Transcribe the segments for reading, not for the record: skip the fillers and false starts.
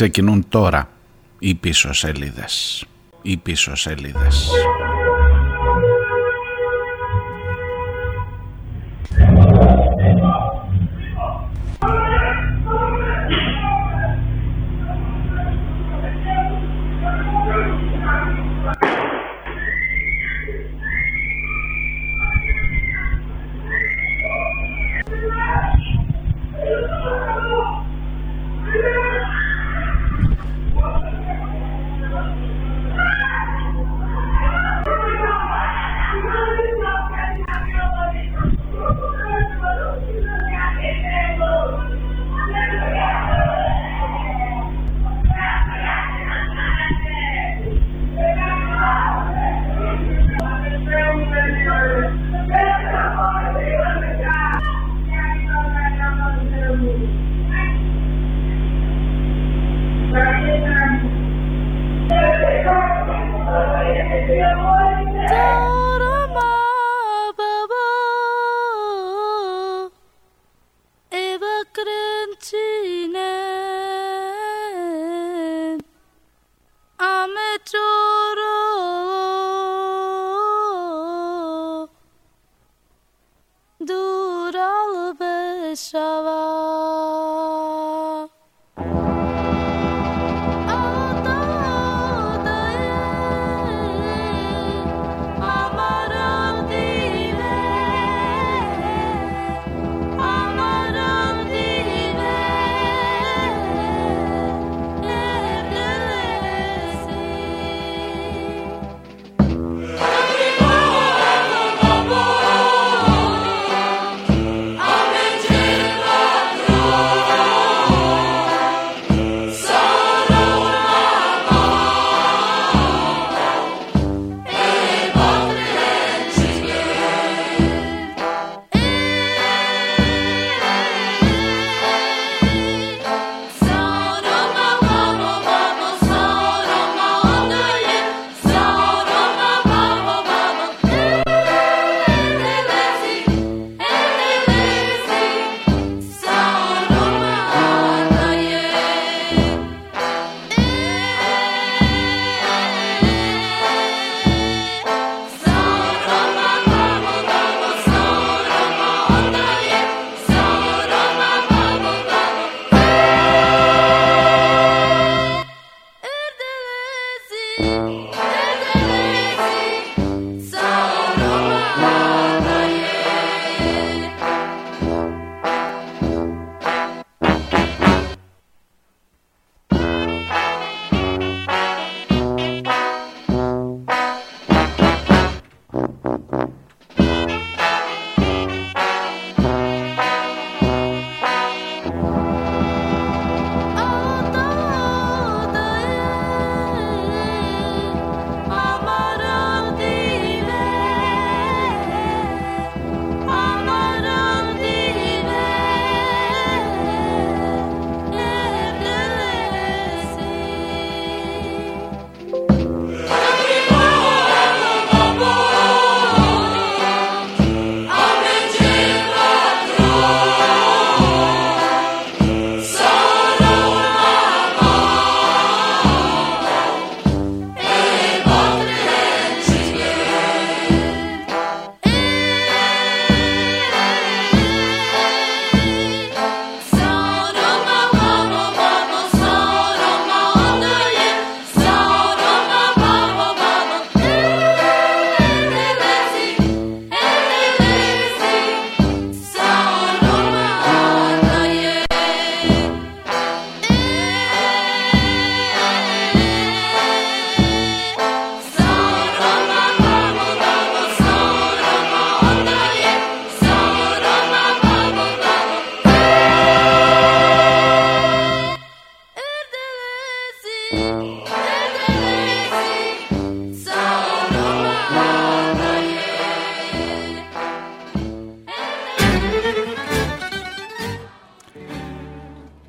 Ξεκινούν τώρα οι πίσω σελίδες. Οι πίσω σελίδες.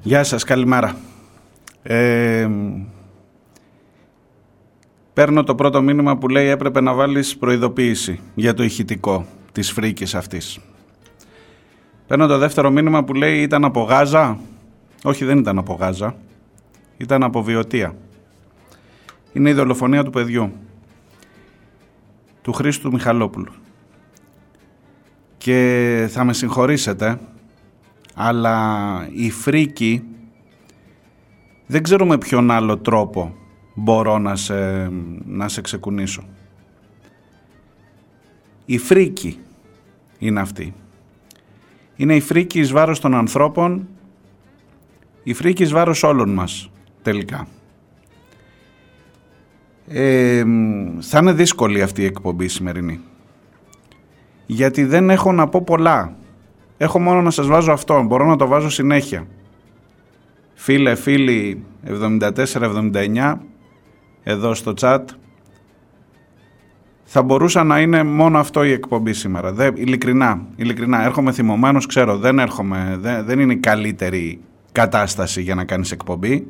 Γεια σας, καλημέρα. Παίρνω το πρώτο μήνυμα που λέει έπρεπε να βάλεις προειδοποίηση για το ηχητικό της φρίκης αυτής. Παίρνω το δεύτερο μήνυμα που λέει ήταν από Γάζα. Όχι, δεν ήταν από Γάζα. ήταν από Βοιωτία. Είναι η δολοφονία του παιδιού, του Χρήστου Μιχαλόπουλου. Και θα με συγχωρήσετε, αλλά η φρίκη, δεν ξέρω με ποιον άλλο τρόπο μπορώ να σε ξεκουνήσω. Η φρίκη είναι αυτή. Είναι η φρίκη εις βάρος των ανθρώπων, η φρίκη εις βάρος όλων μας τελικά. Θα είναι δύσκολη αυτή η εκπομπή σημερινή, γιατί δεν έχω να πω πολλά. Έχω μόνο να σας βάζω αυτό, μπορώ να το βάζω συνέχεια. Φίλε, φίλοι 74-79 εδώ στο chat, θα μπορούσα να είναι μόνο αυτό η εκπομπή σήμερα. Ειλικρινά, έρχομαι θυμωμένος, ξέρω, δεν είναι η καλύτερη κατάσταση για να κάνεις εκπομπή.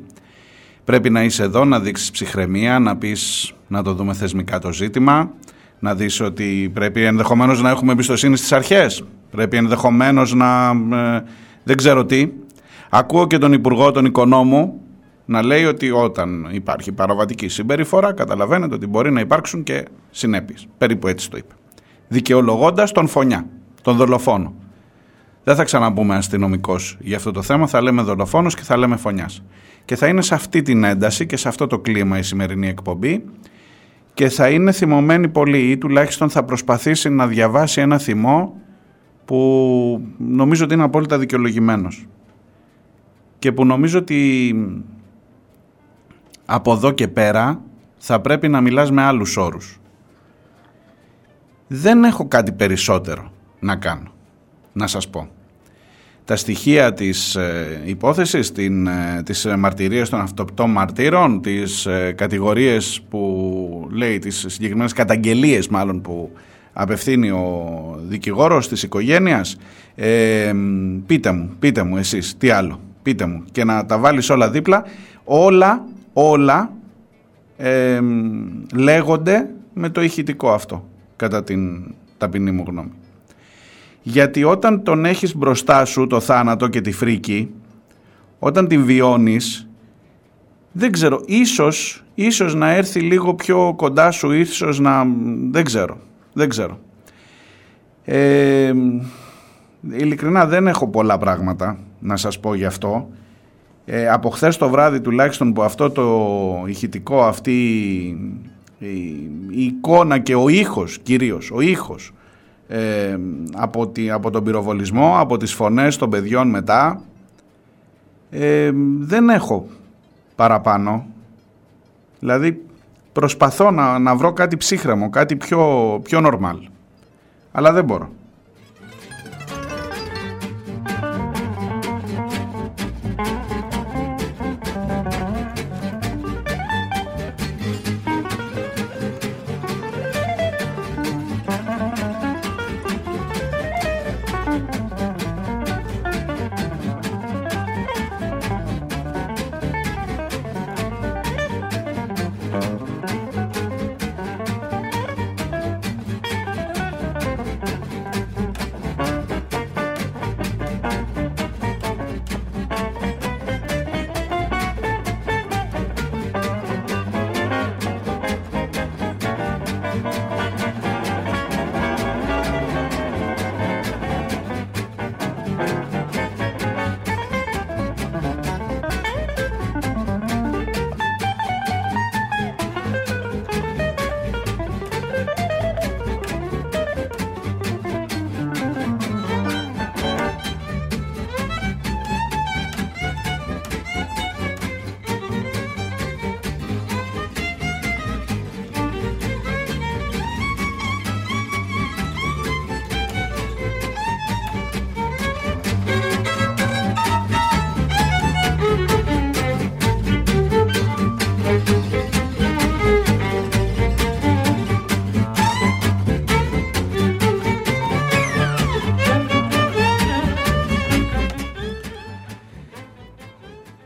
Πρέπει να είσαι εδώ, να δείξεις ψυχραιμία, να πεις, να το δούμε θεσμικά το ζήτημα, να δεις ότι πρέπει ενδεχομένως να έχουμε εμπιστοσύνη στις αρχές, πρέπει ενδεχομένως να... δεν ξέρω τι. Ακούω και τον Υπουργό, τον Οικονόμου, να λέει ότι όταν υπάρχει παραβατική συμπεριφορά, καταλαβαίνετε ότι μπορεί να υπάρξουν και συνέπειες. Περίπου έτσι το είπε. Δικαιολογώντας τον φονιά, τον δολοφόνο. Δεν θα ξαναπούμε αστυνομικός για αυτό το θέμα, θα λέμε δολοφόνος και θα λέμε φονιάς. Και θα είναι σε αυτή την ένταση και σε αυτό το κλίμα η σημερινή εκπομπή και θα είναι θυμωμένη πολύ ή τουλάχιστον θα προσπαθήσει να διαβάσει ένα θυμό που νομίζω ότι είναι απόλυτα δικαιολογημένος. Και που νομίζω ότι από εδώ και πέρα θα πρέπει να μιλάς με άλλους όρους. Δεν έχω κάτι περισσότερο να κάνω, να σας πω. Τα στοιχεία της υπόθεσης, της μαρτυρίας των αυτοπτών μαρτύρων, τις κατηγορίες που λέει, τις συγκεκριμένες καταγγελίες μάλλον που απευθύνει ο δικηγόρος της οικογένειας, πείτε μου εσείς τι άλλο. Πείτε μου και να τα βάλεις όλα δίπλα, όλα λέγονται με το ηχητικό αυτό, κατά την ταπεινή μου γνώμη. Γιατί όταν τον έχεις μπροστά σου το θάνατο και τη φρίκη, όταν την βιώνεις, δεν ξέρω, ίσως να έρθει λίγο πιο κοντά σου, ίσως να, δεν ξέρω. Ειλικρινά δεν έχω πολλά πράγματα να σας πω γι' αυτό. Από χθες το βράδυ τουλάχιστον που αυτό το ηχητικό, αυτή η εικόνα και ο ήχος, κυρίως ο ήχος από τον πυροβολισμό, από τις φωνές των παιδιών μετά, δεν έχω παραπάνω. Δηλαδή προσπαθώ να βρω κάτι ψύχραιμο, κάτι πιο normal, αλλά δεν μπορώ.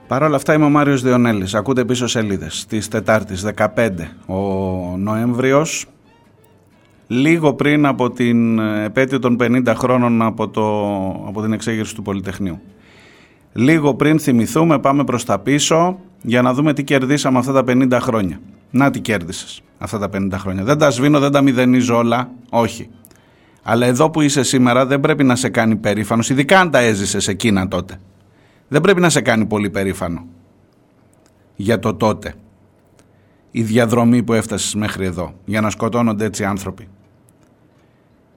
Παρ' όλα αυτά είμαι ο Μάριος Διονέλης, ακούτε πίσω σελίδες, της Τετάρτης 15 ο Νοέμβριος, λίγο πριν από την επέτειο των 50 χρόνων από την εξέγερση του Πολυτεχνείου. λίγο πριν θυμηθούμε, πάμε προς τα πίσω για να δούμε τι κερδίσαμε αυτά τα 50 χρόνια. Να τι κέρδισες αυτά τα 50 χρόνια. Δεν τα σβήνω, δεν τα μηδενίζω όλα, όχι. Αλλά εδώ που είσαι σήμερα δεν πρέπει να σε κάνει περήφανος, ειδικά αν τα έζησες εκείνα τότε. Δεν πρέπει να σε κάνει πολύ περήφανο για το τότε. Η διαδρομή που έφτασες μέχρι εδώ, για να σκοτώνονται έτσι άνθρωποι.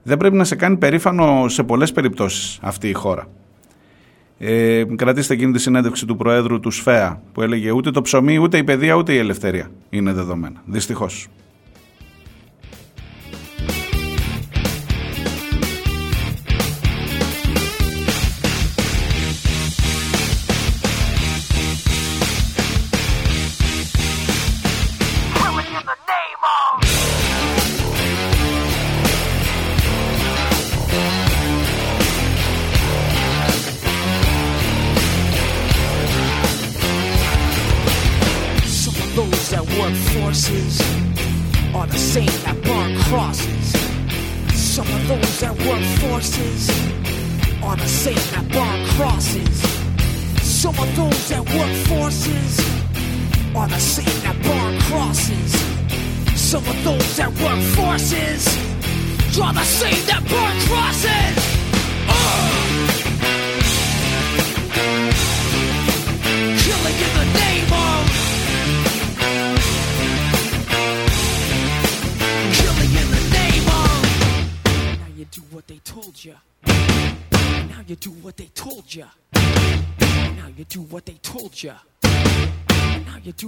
Δεν πρέπει να σε κάνει περήφανο σε πολλές περιπτώσεις αυτή η χώρα. Κρατήστε εκείνη τη συνέντευξη του Προέδρου του ΣΦΕΑ που έλεγε ούτε το ψωμί, ούτε η παιδεία, ούτε η ελευθερία είναι δεδομένα. Δυστυχώς.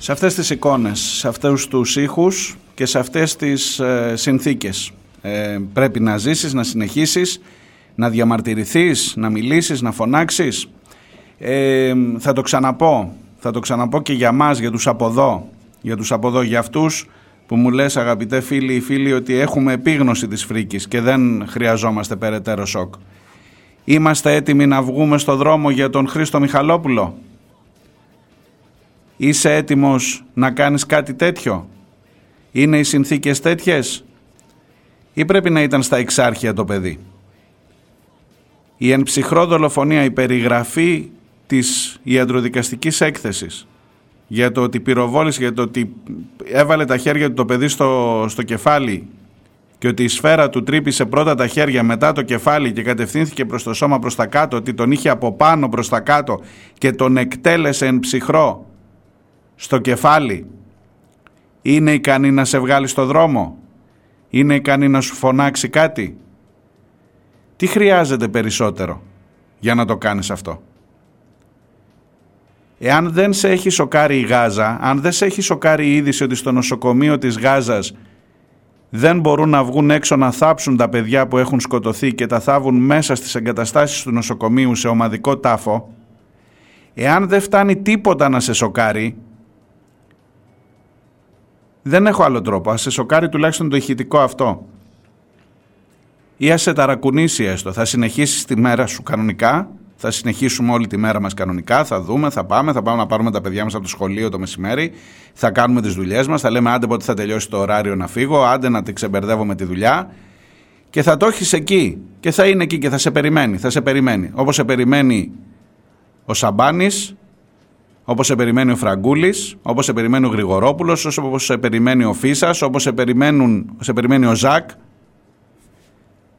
Σε αυτές τις εικόνες, σε αυτούς τους ήχους και σε αυτές τις συνθήκες πρέπει να ζήσεις, να συνεχίσεις, να διαμαρτυρηθείς, να μιλήσεις, να φωνάξεις. Θα το ξαναπώ και για μας, για τους από εδώ, για αυτούς που μου λες αγαπητέ φίλοι ή φίλοι ότι έχουμε επίγνωση της φρίκης και δεν χρειαζόμαστε περαιτέρω σοκ. Είμαστε έτοιμοι να βγούμε στο δρόμο για τον Χρήστο Μιχαλόπουλο. Είσαι έτοιμος να κάνεις κάτι τέτοιο? Είναι οι συνθήκες τέτοιες ή πρέπει να ήταν στα Εξάρχεια το παιδί. Η εν ψυχρό δολοφονία, η περιγραφή της ιατροδικαστικής έκθεσης για το ότι πυροβόλησε, για το ότι έβαλε τα χέρια του το παιδί στο κεφάλι και ότι η σφαίρα του τρύπησε πρώτα τα χέρια, μετά το κεφάλι και κατευθύνθηκε προς το σώμα, προς τα κάτω, ότι τον είχε από πάνω προς τα κάτω και τον εκτέλεσε εν ψυχρό στο κεφάλι. Είναι ικανή να σε βγάλει στο δρόμο? Είναι ικανή να σου φωνάξει κάτι? Τι χρειάζεται περισσότερο για να το κάνεις αυτό? Εάν δεν σε έχει σοκάρει η Γάζα, αν δεν σε έχει σοκάρει η είδηση ότι στο νοσοκομείο της Γάζας δεν μπορούν να βγουν έξω να θάψουν τα παιδιά που έχουν σκοτωθεί και τα θάβουν μέσα στις εγκαταστάσεις του νοσοκομείου σε ομαδικό τάφο, εάν δεν φτάνει τίποτα να σε σοκάρει, δεν έχω άλλο τρόπο. Ας σε σοκάρει τουλάχιστον το ηχητικό αυτό. Ή ας σε ταρακουνήσει έστω. Θα συνεχίσεις τη μέρα σου κανονικά. Θα συνεχίσουμε όλη τη μέρα μας κανονικά. Θα δούμε, θα πάμε να πάρουμε τα παιδιά μας από το σχολείο το μεσημέρι. Θα κάνουμε τις δουλειές μας. Θα λέμε άντε πότε θα τελειώσει το ωράριο να φύγω. Άντε να τη ξεμπερδεύω με τη δουλειά. Και θα το έχεις εκεί. Και θα είναι εκεί και θα σε περιμένει. Όπως σε περιμένει ο Σαμπάνης. Όπως σε περιμένει ο Φραγκούλης, όπως σε περιμένει ο Γρηγορόπουλος, όπως σε περιμένει ο Φίσας, όπως σε περιμένει ο Ζακ.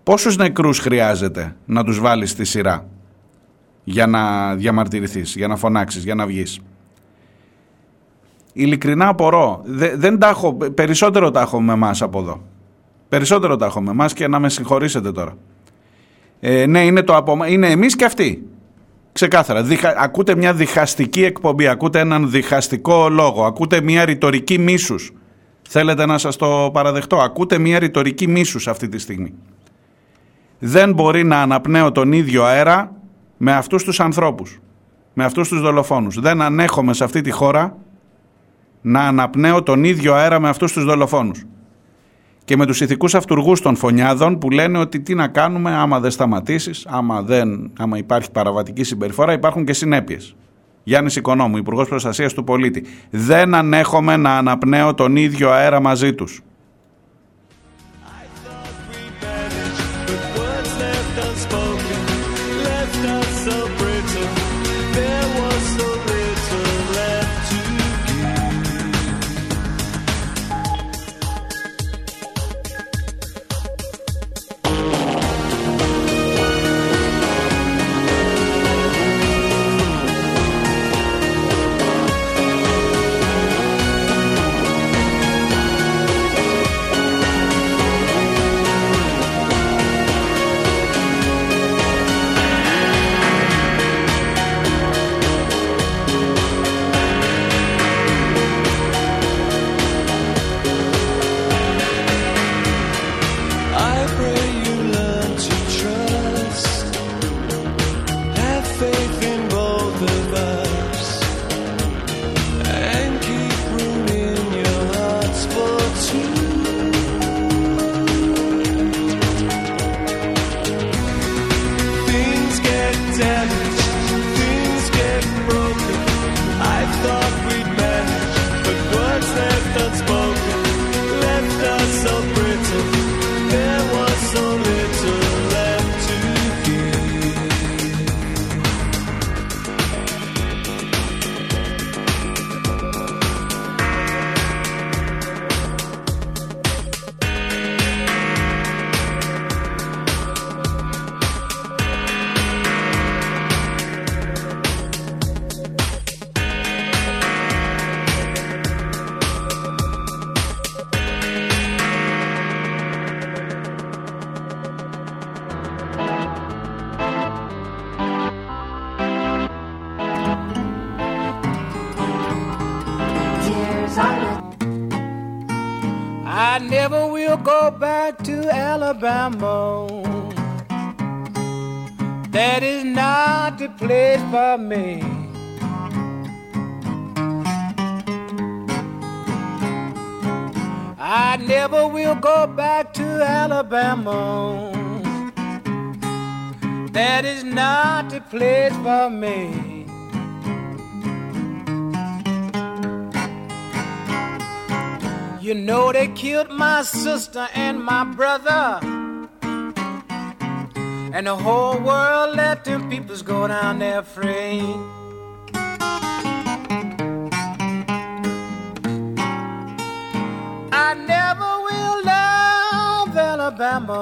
Πόσους νεκρούς χρειάζεται να τους βάλεις στη σειρά για να διαμαρτυρηθείς, για να φωνάξεις, για να βγεις? Ειλικρινά απορώ. Περισσότερο τα έχω με εμάς από εδώ. Περισσότερο τα έχω με εμάς και να με συγχωρήσετε τώρα. Ναι, είναι εμείς και αυτοί. Ξεκάθαρα, ακούτε μια διχαστική εκπομπή, ακούτε έναν διχαστικό λόγο, ακούτε μια ρητορική μίσους. Θέλετε να σας το παραδεχτώ, ακούτε μια ρητορική μίσους αυτή τη στιγμή. Δεν μπορεί να αναπνέω τον ίδιο αέρα με αυτούς τους ανθρώπους, με αυτούς τους δολοφόνους. Δεν ανέχομαι σε αυτή τη χώρα να αναπνέω τον ίδιο αέρα με αυτούς τους δολοφόνους. Και με τους ηθικούς αυτουργούς των φωνιάδων που λένε ότι τι να κάνουμε άμα δεν σταματήσεις, άμα υπάρχει παραβατική συμπεριφορά, υπάρχουν και συνέπειες. Γιάννης Οικονόμου, Υπουργός Προστασίας του Πολίτη. Δεν ανέχομαι να αναπνέω τον ίδιο αέρα μαζί τους. That is not the place for me. I never will go back to Alabama. That is not the place for me. You know they killed my sister and my brother, and the whole world let them peoples go down there free. I never will love Alabama.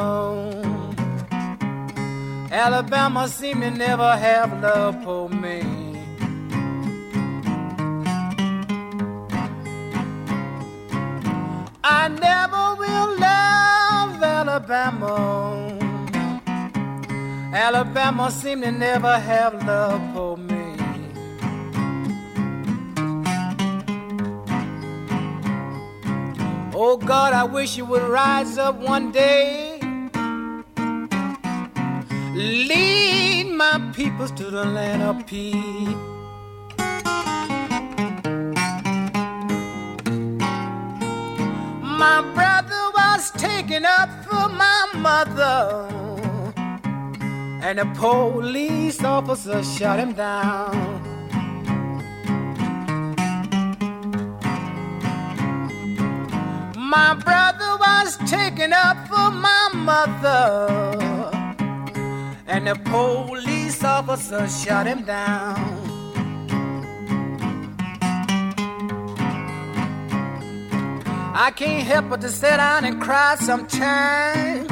Alabama seemed to never have love for me. I never will love Alabama. Alabama seemed to never have love for me. Oh God, I wish you would rise up one day, lead my peoples to the land of peace. My brother was taken up for my mother, and a police officer shot him down. My brother was taken up for my mother, and the police officer shot him down. I can't help but to sit down and cry sometimes.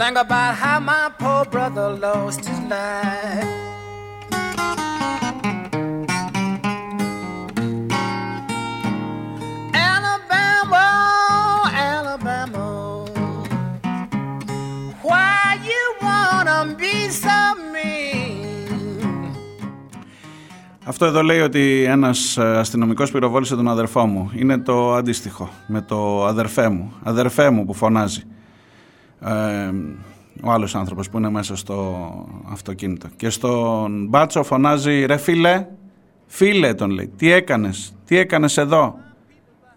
Think about how my poor brother lost his life. Αυτό εδώ λέει ότι ένας αστυνομικός πυροβόλησε τον αδερφό μου. Είναι το αντίστοιχο με το αδερφέ μου. Αδερφέ μου που φωνάζει ο άλλος άνθρωπος που είναι μέσα στο αυτοκίνητο. Και στον μπάτσο φωνάζει «Ρε φίλε, φίλε» τον λέει. «Τι έκανες, τι έκανες εδώ,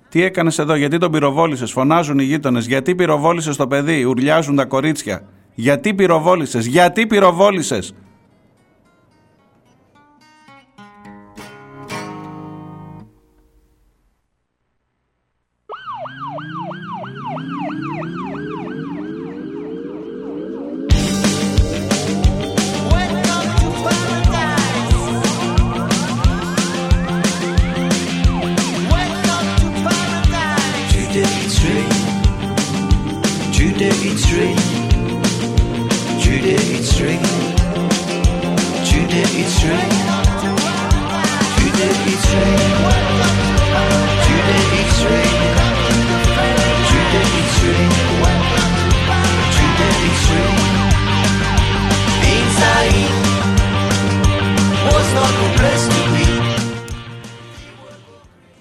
τι έκανες εδώ, γιατί τον πυροβόλησες?» Φωνάζουν οι γείτονες. «Γιατί πυροβόλησες το παιδί?» Ουρλιάζουν τα κορίτσια. «Γιατί πυροβόλησες, γιατί πυροβόλησες?»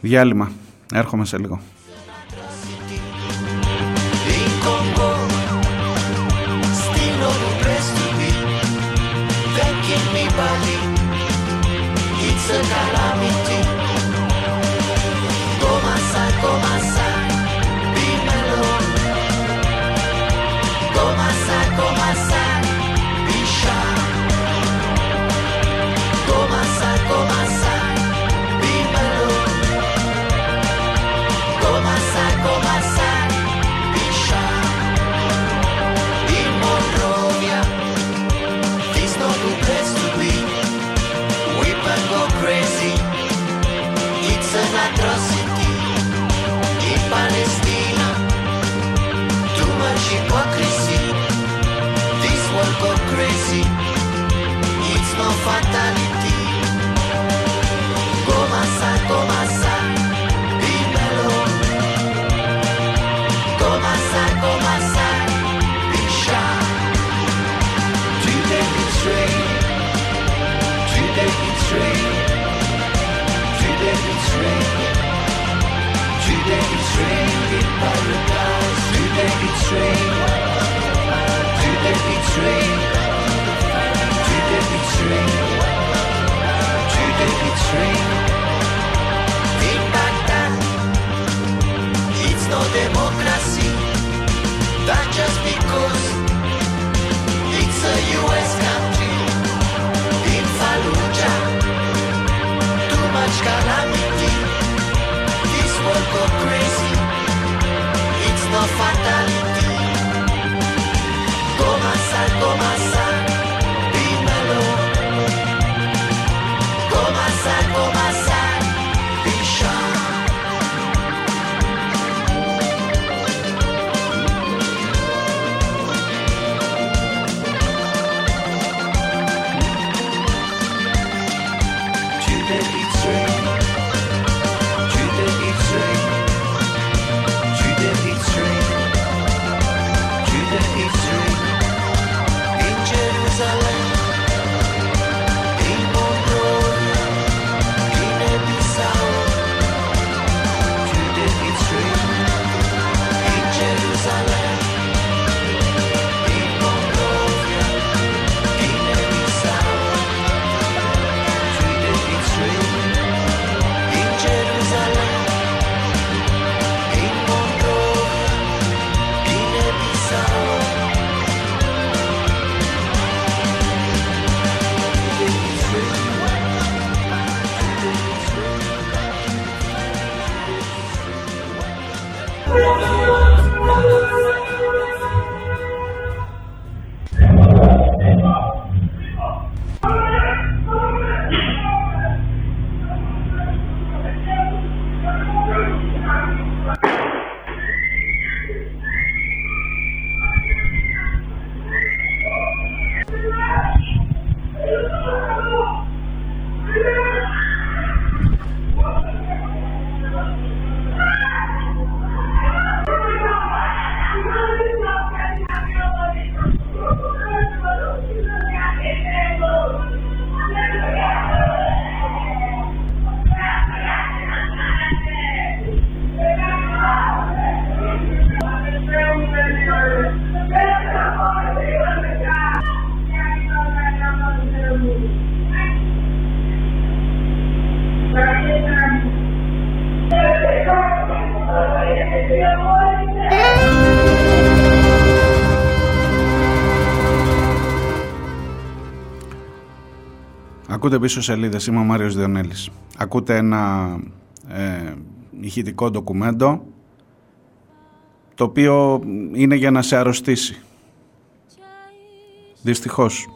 Διάλειμμα. Έρχομαι σε λίγο. Comienza, comienza, dímelo. Ακούτε πίσω σελίδες, είμαι ο Μάριος Διονέλης. Ακούτε ένα ηχητικό ντοκουμέντο, το οποίο είναι για να σε αρρωστήσει. Δυστυχώς.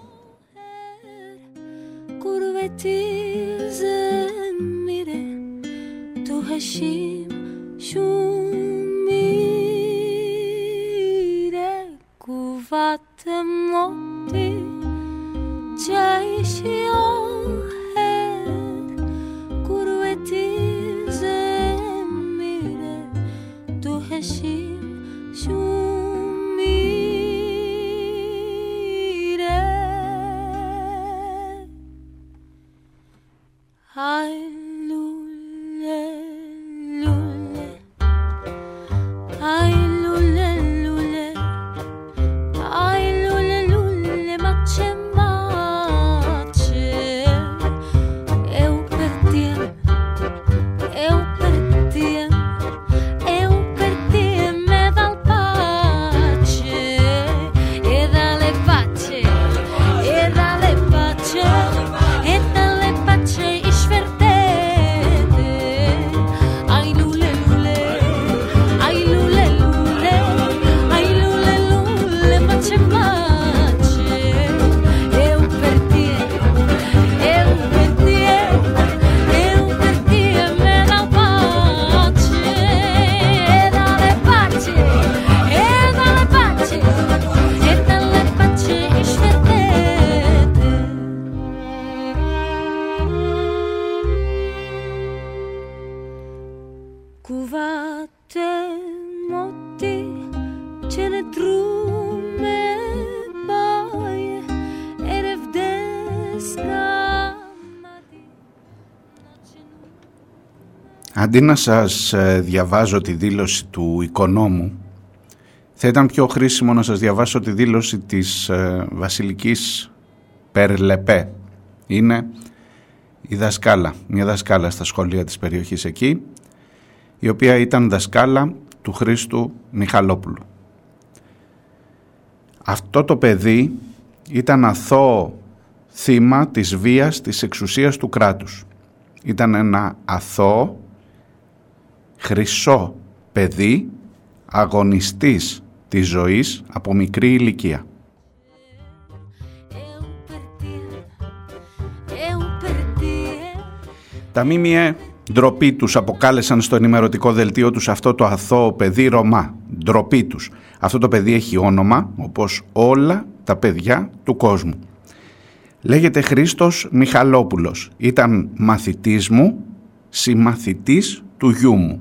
Αντί να σας διαβάζω τη δήλωση του Οικονόμου, θα ήταν πιο χρήσιμο να σας διαβάσω τη δήλωση της Βασιλικής Περλεπέ. Είναι η δασκάλα, μια δασκάλα στα σχολεία της περιοχής εκεί, η οποία ήταν δασκάλα του Χρήστου Μιχαλόπουλου. Αυτό το παιδί ήταν αθώο θύμα της βίας της εξουσίας του κράτους. Ήταν ένα αθώο, χρυσό παιδί, αγωνιστής της ζωής από μικρή ηλικία. Τα ΜΜΕ ντροπή τους αποκάλεσαν στο ενημερωτικό δελτίο τους αυτό το αθώο παιδί Ρωμά. Ντροπή τους. Αυτό το παιδί έχει όνομα, όπως όλα τα παιδιά του κόσμου. Λέγεται Χρήστος Μιχαλόπουλος. Ήταν μαθητής μου, συμμαθητής του γιού μου.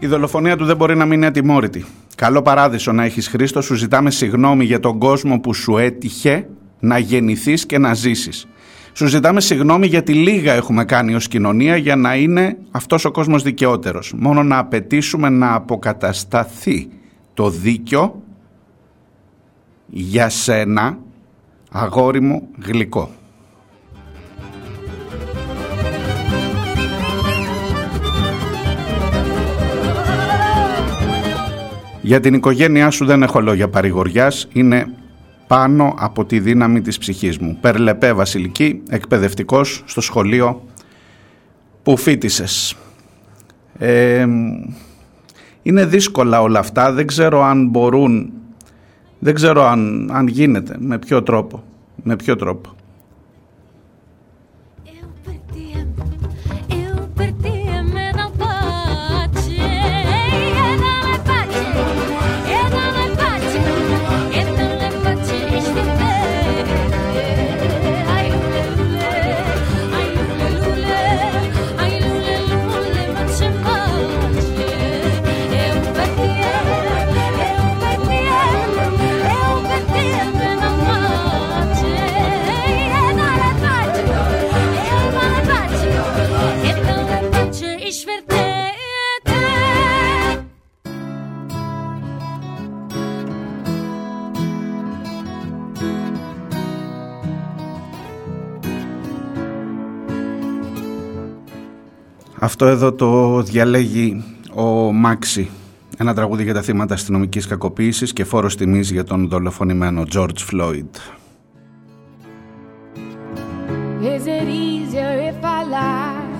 Η δολοφονία του δεν μπορεί να μείνει ατιμόρυτη. Καλό παράδεισο να έχεις, Χρήστο, σου ζητάμε συγγνώμη για τον κόσμο που σου έτυχε να γεννηθείς και να ζήσεις. Σου ζητάμε συγγνώμη γιατί λίγα έχουμε κάνει ως κοινωνία για να είναι αυτός ο κόσμος δικαιότερος. Μόνο να απαιτήσουμε να αποκατασταθεί το δίκιο για σένα, αγόρι μου γλυκό. Για την οικογένειά σου δεν έχω λόγια παρηγοριάς, είναι πάνω από τη δύναμη της ψυχής μου. Περλεπέ Βασιλική, εκπαιδευτικός στο σχολείο που φοίτησες. Είναι δύσκολα όλα αυτά, δεν ξέρω αν μπορούν, δεν ξέρω αν γίνεται, με ποιο τρόπο. Αυτό εδώ το διαλέγει ο Μάξι, ένα τραγούδι για τα θύματα αστυνομικής κακοποίησης και φόρος τιμής για τον δολοφονημένο George Floyd. Is it easier if I lie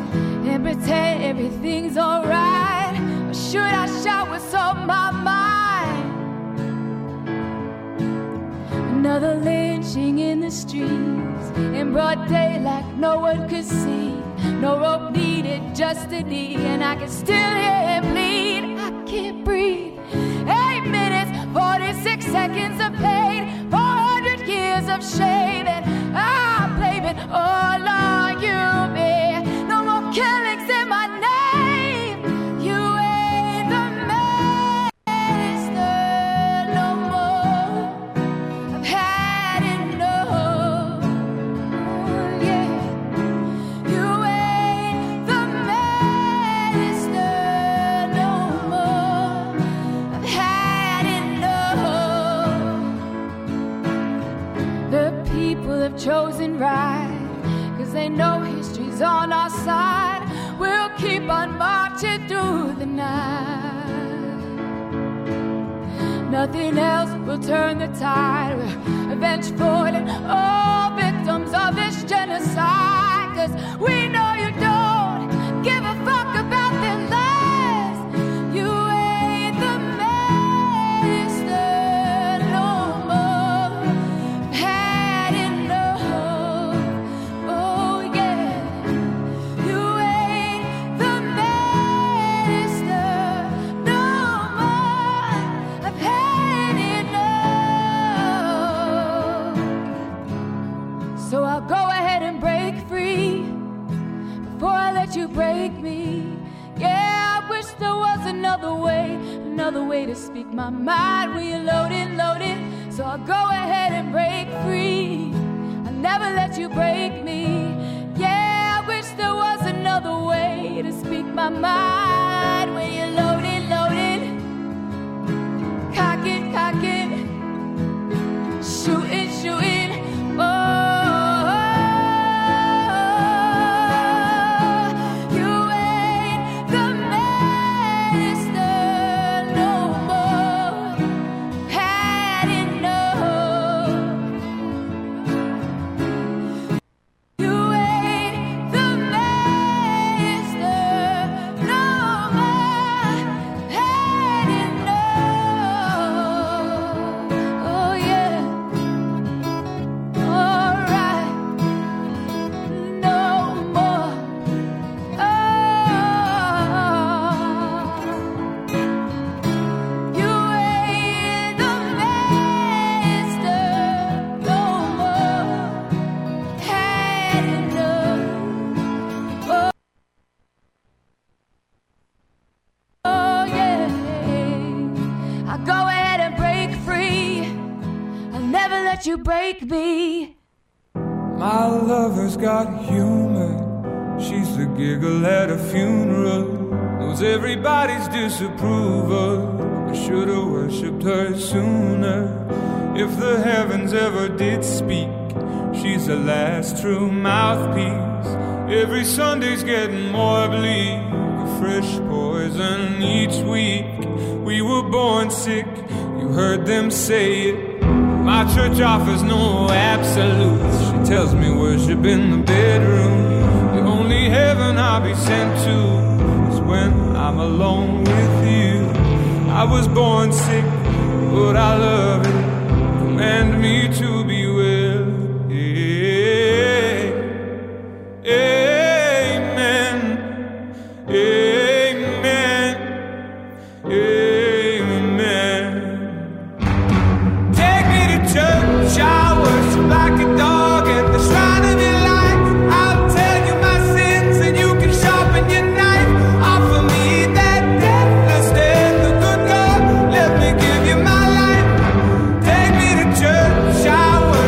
and pretend everything's alright? Or should I shout what's on my mind? Another lynching in the streets, in broad daylight, no one could see. No rope needed, just a knee, and I can still hear it bleed. I can't breathe. 8 minutes, 46 seconds of pain, 400 years of shame, and I'm blaming all on you, man. No more killings in my name. You ain't the master no more. I've had enough. Oh, yeah. Chosen right, cause they know history's on our side. We'll keep on marching through the night. Nothing else will turn the tide. We're vengeful and all victims of this genocide. Cause we know you don't give a fuck about their lives. You ain't the master no more. You break me. Yeah, I wish there was another way to speak my mind. We loaded, so I'll go ahead and break free. I'll never let you break me. Yeah, I wish there was another way to speak my mind. When you're loaded, cock it, shooting, oh. You break me. My lover's got humor. She's the giggle at a funeral. Knows everybody's disapproval. I should've worshipped her sooner. If the heavens ever did speak, she's the last true mouthpiece. Every Sunday's getting more bleak. A fresh poison each week. We were born sick. You heard them say it. My church offers no absolutes. She tells me worship in the bedroom. The only heaven I'll be sent to is when I'm alone with you. I was born sick, but I love it. Command me to be well. Amen. Amen. Amen. I worship like a dog at the shrine of your light. I'll tell you my sins and you can sharpen your knife. Offer me that deathless death, the good God. Let me give you my life. Take me to church, I worship.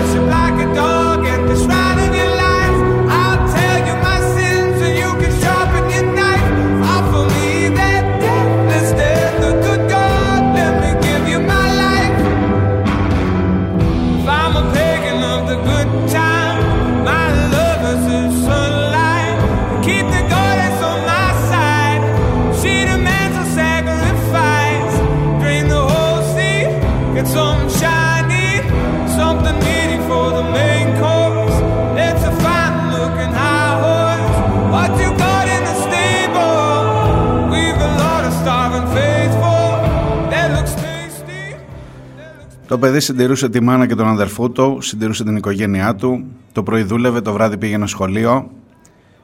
Το παιδί συντηρούσε τη μάνα και τον αδερφού του, συντηρούσε την οικογένειά του, το πρωί δούλευε, το βράδυ πήγαινε σχολείο,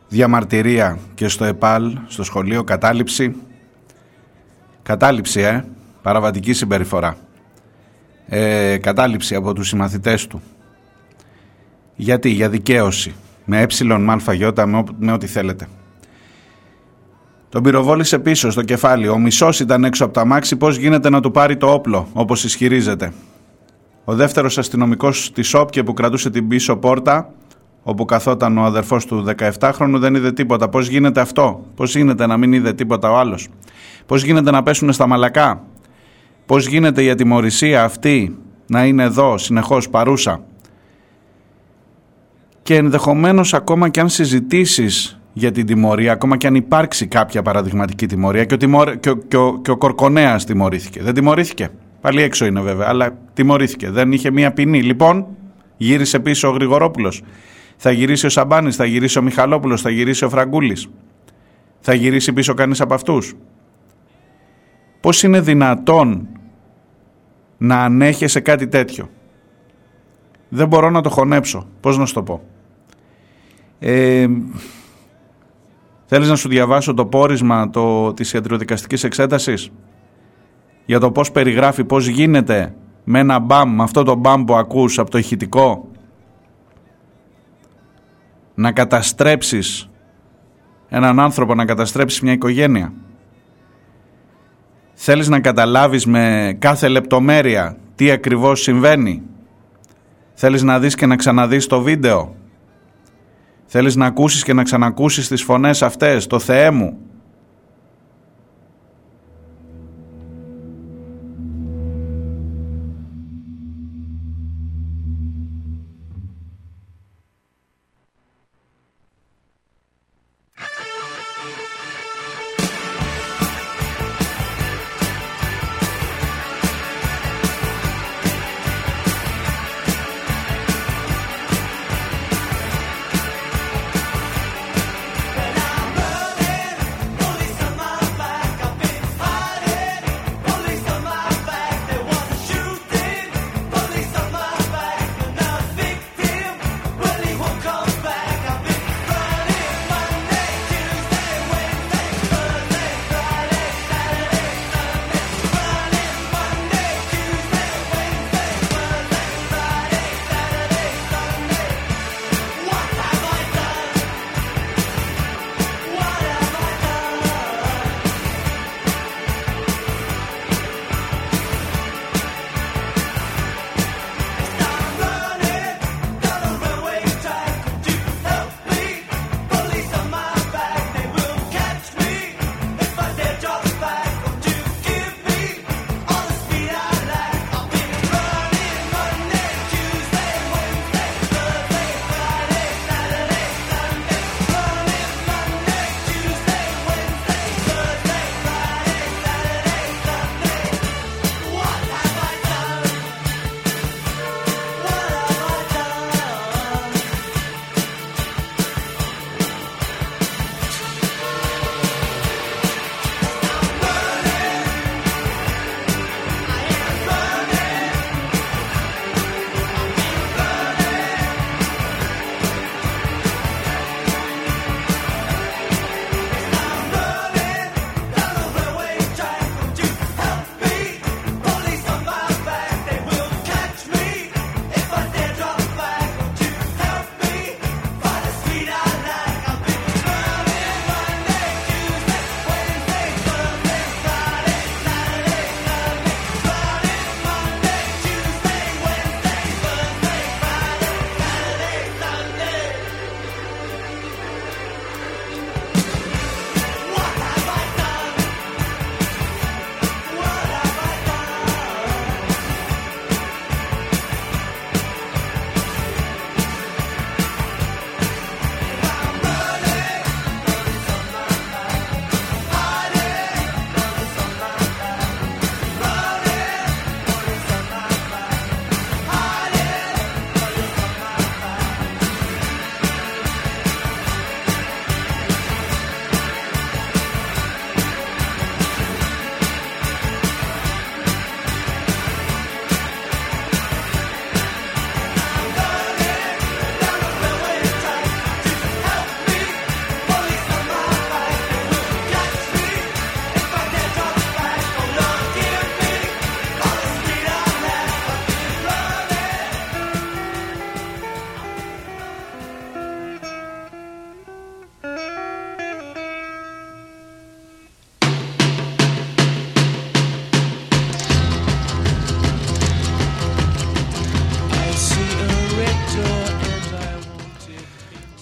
διαμαρτυρία και στο ΕΠΑΛ, στο σχολείο, κατάληψη. Κατάληψη, παραβατική συμπεριφορά. Κατάληψη από τους συμμαθητές του. Γιατί, για δικαίωση, με έψιλον, με αλφαγιώτα, με ό,τι θέλετε. Τον πυροβόλησε πίσω στο κεφάλι. Ο μισός ήταν έξω από τα αμάξι, πώς γίνεται να του πάρει το όπλο, όπως ισχυρίζεται. Ο δεύτερος αστυνομικός της ΣΟΠΚΕ που κρατούσε την πίσω πόρτα, όπου καθόταν ο αδερφός του 17χρονου, δεν είδε τίποτα. Πώς γίνεται αυτό, πώς γίνεται να μην είδε τίποτα ο άλλος, πώς γίνεται να πέσουν στα μαλακά, πώς γίνεται η ατιμωρησία αυτή να είναι εδώ συνεχώς παρούσα. Και ενδεχομένως ακόμα και αν συζητήσεις για την τιμωρία, ακόμα και αν υπάρξει κάποια παραδειγματική τιμωρία, και ο Κορκονέας τιμωρήθηκε. Δεν τιμωρήθηκε. Πάλι έξω είναι βέβαια, αλλά τιμωρήθηκε. Δεν είχε μία ποινή. Λοιπόν, γύρισε πίσω ο Γρηγορόπουλος. Θα γυρίσει ο Σαμπάνης, θα γυρίσει ο Μιχαλόπουλος, θα γυρίσει ο Φραγκούλης. Θα γυρίσει πίσω κανείς από αυτούς. Πώς είναι δυνατόν να ανέχεσαι κάτι τέτοιο? Δεν μπορώ να το χωνέψω. Πώς να σου το πω. Θέλεις να σου διαβάσω το πόρισμα της ιατροδικαστικής εξέτασης για το πώς περιγράφει, πώς γίνεται με ένα μπαμ, με αυτό το μπαμ που ακούς από το ηχητικό, να καταστρέψεις έναν άνθρωπο, να καταστρέψεις μια οικογένεια. Θέλεις να καταλάβεις με κάθε λεπτομέρεια τι ακριβώς συμβαίνει. Θέλεις να δεις και να ξαναδείς το βίντεο. Θέλεις να ακούσεις και να ξανακούσεις τις φωνές αυτές, το Θεέ μου.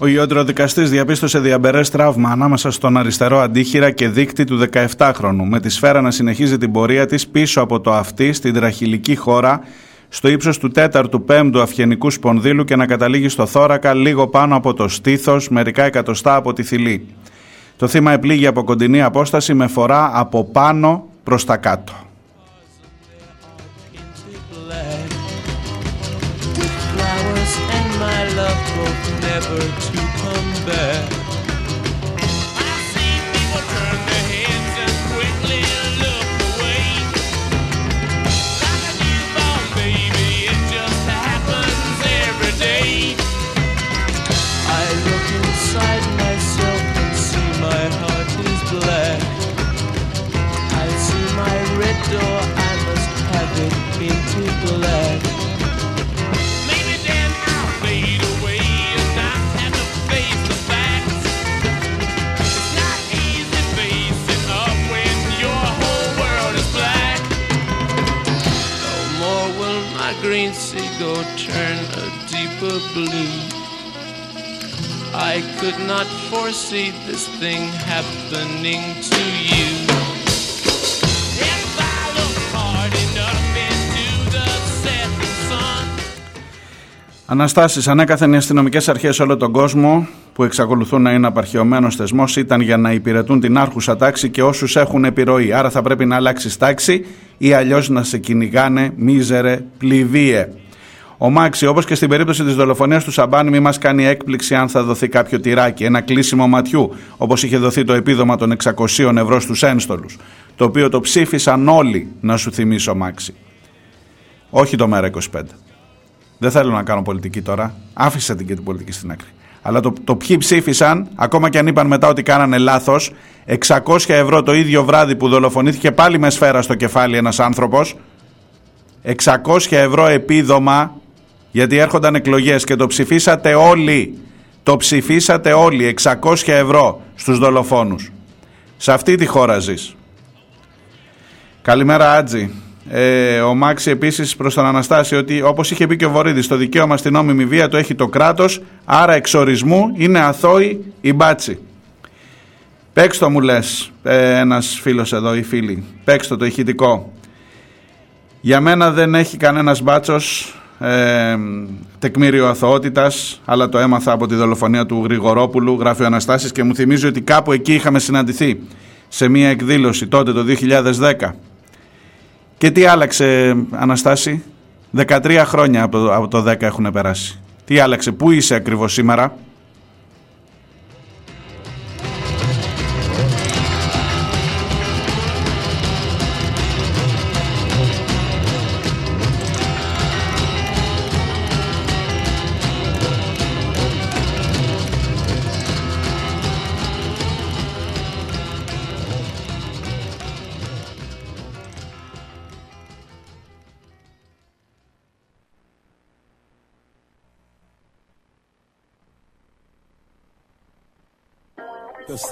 Ο ιατροδικαστής διαπίστωσε διαμπερές τραύμα ανάμεσα στον αριστερό αντίχειρα και δείκτη του 17χρονου, με τη σφαίρα να συνεχίζει την πορεία της πίσω από το αυτί στην τραχηλική χώρα, στο ύψος του 4ου-5ου αυχενικού σπονδύλου και να καταλήγει στο θώρακα λίγο πάνω από το στήθος, μερικά εκατοστά από τη θηλή. Το θύμα επλήγει από κοντινή απόσταση με φορά από πάνω προς τα κάτω. I could not foresee this thing happening to you. If I look hard enough into the setting sun. Αναστάσεις ανέκαθεν οι αστυνομικές αρχές σε όλο τον κόσμο, που εξακολουθούν να είναι απαρχαιωμένος θεσμός, ήταν για να υπηρετούν την άρχουσα τάξη και όσους έχουν επιρροή. Άρα θα πρέπει να αλλάξεις τάξη ή αλλιώς να σε κυνηγάνε μίζερε πληβίε. Ο Μάξι, όπως και στην περίπτωση της δολοφονίας του Σαμπάνη, μη μας κάνει έκπληξη αν θα δοθεί κάποιο τυράκι, ένα κλείσιμο ματιού, όπως είχε δοθεί το επίδομα των 600 ευρώ στους ένστολους, το οποίο το ψήφισαν όλοι, να σου θυμίσω, Μάξι. Όχι το ΜΕΡΑ25. Δεν θέλω να κάνω πολιτική τώρα. Άφησα την και την πολιτική στην άκρη. Αλλά το ποιοι ψήφισαν, ακόμα και αν είπαν μετά ότι κάνανε λάθος, 600 ευρώ το ίδιο βράδυ που δολοφονήθηκε πάλι με σφαίρα στο κεφάλι ένας άνθρωπος, 600 ευρώ επίδομα. Γιατί έρχονταν εκλογές και το ψηφίσατε όλοι. Το ψηφίσατε όλοι, 600 ευρώ στους δολοφόνους. Σε αυτή τη χώρα ζεις. Καλημέρα, Άτζη. Ο Μάξι επίσης προς τον Αναστάση ότι, όπως είχε πει και ο Βορύδης, το δικαίωμα στην νόμιμη βία το έχει το κράτος, άρα εξορισμού είναι αθώοι οι μπάτσι. Παίξτο μου λες, ένας φίλος εδώ ή φίλοι. Παίξτο το ηχητικό. Για μένα δεν έχει κανένας μπάτσος τεκμήριο αθωότητας, αλλά το έμαθα από τη δολοφονία του Γρηγορόπουλου, γράφει ο Αναστάσης, και μου θυμίζει ότι κάπου εκεί είχαμε συναντηθεί σε μια εκδήλωση τότε το 2010. Και τι άλλαξε, Αναστάση? 13 χρόνια από το 10 έχουν περάσει. Τι άλλαξε, πού είσαι ακριβώς σήμερα?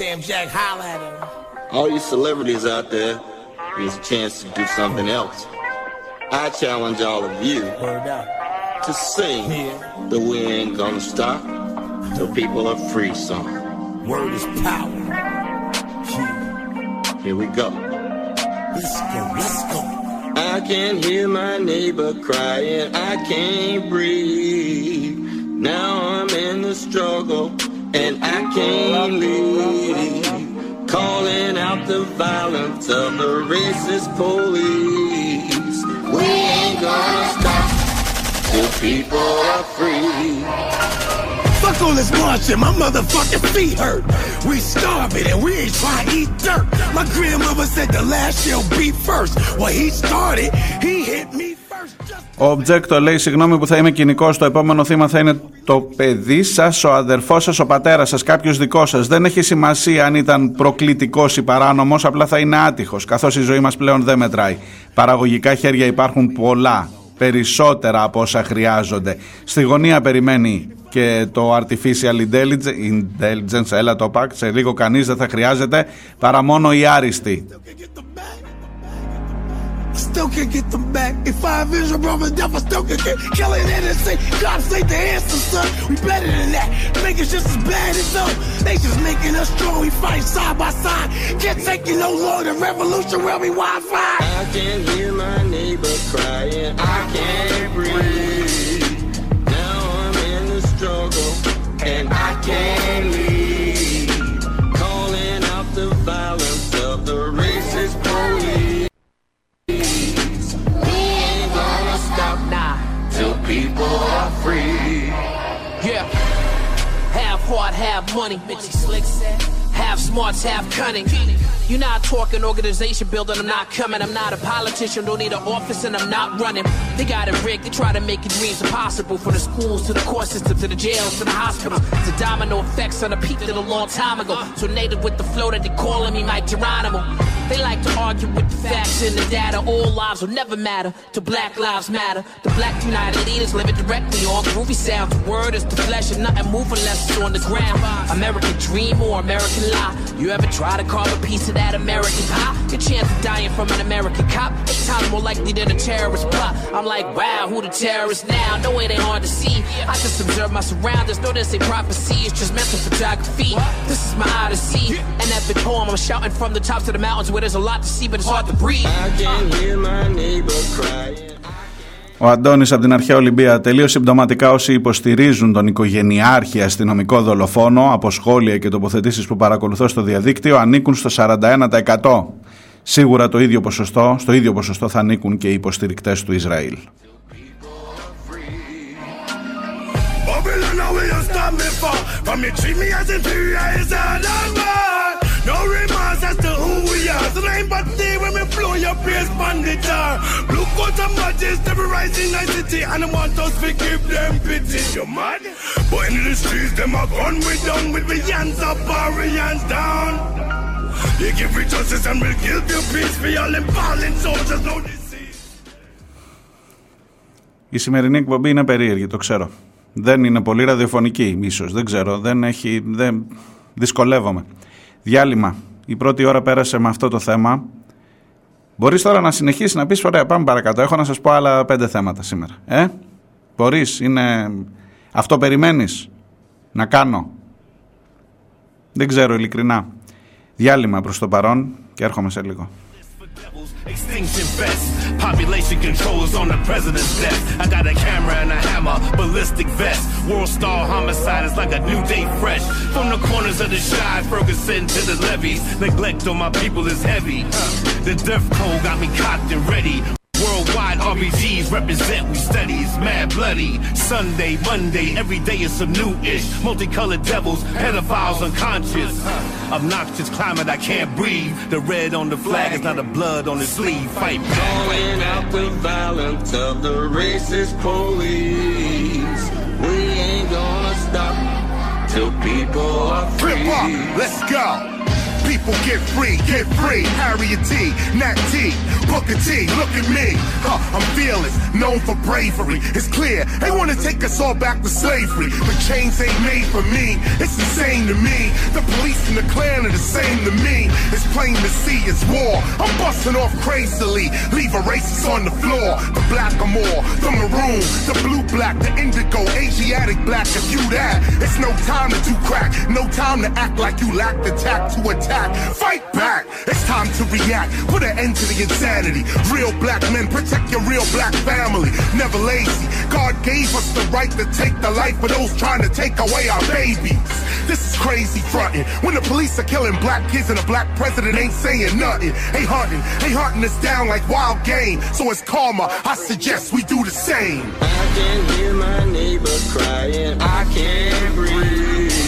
Sam Jack, holla at him. All you celebrities out there, there's a chance to do something else. I challenge all of you to sing the We Ain't Gonna Stop Till People Are Free song. Word is power. Here we go. Let's go, let's go. I can hear my neighbor crying, I can't breathe. Now I'm in the struggle. And I can't leave, calling out the violence of the racist police. We ain't gonna stop till people are free. Fuck all this marching, my motherfucking feet hurt. We starving and we ain't trying to eat dirt. My grandmama said the last shall be first. Well, he started, he hit me. Ο Objecto λέει, συγγνώμη που θα είμαι κοινικός, το επόμενο θύμα θα είναι το παιδί σας, ο αδερφός σας, ο πατέρας σας, κάποιος δικός σας. Δεν έχει σημασία αν ήταν προκλητικός ή παράνομος, απλά θα είναι άτυχος, καθώς η ζωή μας πλέον δεν μετράει. Παραγωγικά χέρια υπάρχουν πολλά, περισσότερα από όσα χρειάζονται. Στη γωνία περιμένει και το Artificial Intelligence, έλα το πακ, σε λίγο κανείς δεν θα χρειάζεται παρά μόνο οι άριστοι. I still can't get them back. In 5 years I'm roaming death, I still can't get killing innocent. Cops ain't the answer, son. We better than that. Make us just as bad as them. They just making us strong. We fight side by side. Can't take it no longer. Revolution will be Wi-Fi. I can hear my neighbor crying. I can't breathe. Now I'm in the struggle and I can't leave. Calling out the violence of the racist police. People are free. Yeah. Half heart, half money. Bitchy slick set. Half smarts, half cunning. You're not talking organization building, I'm not coming. I'm not a politician, don't need an office and I'm not running. They got it rigged, they try to make your dreams impossible. From the schools to the court system to the jails to the hospitals. The domino effects on a peak that a long time ago. So native with the flow that they calling me Mike Geronimo. They like to argue with the facts and the data. All lives will never matter till black lives matter. The black united leaders live it directly on groovy sounds. The word is the flesh and nothing moving unless it's on the ground. American dream or American lie. You ever try to carve a piece of that American pie? Your chance of dying from an American cop 8 times more likely than a terrorist plot. I'm like, wow, who the terrorist now? No, it ain't hard to see. I just observe my surroundings. No, this ain't prophecy. It's just mental photography. This is my odyssey. An epic poem. I'm shouting from the tops of the mountains where there's a lot to see, but it's hard to breathe. I can hear my neighbor crying. Ο Αντώνης από την αρχαία Ολυμπία. Τελείως συμπτωματικά όσοι υποστηρίζουν τον οικογενειάρχη αστυνομικό δολοφόνο από σχόλια και τοποθετήσεις που παρακολουθώ στο διαδίκτυο ανήκουν στο 41%. Σίγουρα στο ίδιο ποσοστό θα ανήκουν και οι υποστηρικτές του Ισραήλ. No remorse as to who we are. So name but day when we blow your praise on the jar. Look out and matches every rising in the city. And I want us to give them pity. You mad? But in the streets them are gone. We done with the hands up, our hands down. You give me justice and we'll give you peace. We all them fallen soldiers know this. Η σημερινή εκπομπή είναι περίεργη, το ξέρω. Δεν είναι πολύ ραδιοφωνική ίσως, δεν ξέρω. Δυσκολεύομαι. Διάλειμμα. Η πρώτη ώρα πέρασε με αυτό το θέμα. Μπορείς τώρα να συνεχίσεις να πεις ωραία, πάμε παρακάτω. Έχω να σας πω άλλα 5 θέματα σήμερα. Μπορείς, είναι... Αυτό περιμένεις να κάνω? Δεν ξέρω ειλικρινά. Διάλειμμα προς το παρόν και έρχομαι σε λίγο. Extinction best. Population control is on the president's desk. I got a camera and a hammer, ballistic vest. World star homicide is like a new day fresh. From the corners of the shy, Ferguson to the levees. Neglect on my people is heavy. The death toll got me cocked and ready. Worldwide RBGs represent we studies. Mad bloody Sunday, Monday, every day is some new ish. Multicolored devils, pedophiles unconscious. Obnoxious climate, I can't breathe. The red on the flag is not the blood on the sleeve. Fight back. Calling out the violence of the racist police. We ain't gonna stop till people are free. Let's go. People get free, Harriet T, Nat T, Booker T, look at me, I'm fearless, known for bravery, it's clear, they wanna take us all back to slavery, but chains ain't made for me, it's insane to me, the police and the Klan are the same to me, it's plain to see it's war, I'm busting off crazily, leave a racist on the floor, the black or more, the maroon, the blue black, the indigo, Asiatic black, if you that, it's no time to do crack, no time to act like you lack the tact to attack. Fight back, it's time to react. Put an end to the insanity. Real black men, protect your real black family. Never lazy, God gave us the right to take the life for those trying to take away our babies. This is crazy frontin'. When the police are killing black kids and a black president ain't saying nothing. They hunting us down like wild game. So it's karma, I suggest we do the same. I can hear my neighbor crying, I can't breathe.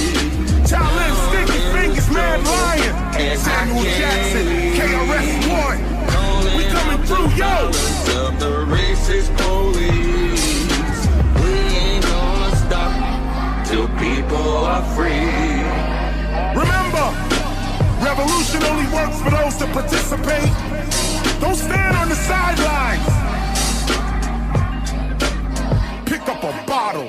Challenge sticky fingers, man, lying. Samuel Jackson, KRS-One, we coming through, yo! Of the racist police, we ain't gonna stop till people are free. Remember, revolution only works for those that participate. Don't stand on the sidelines. Pick up a bottle.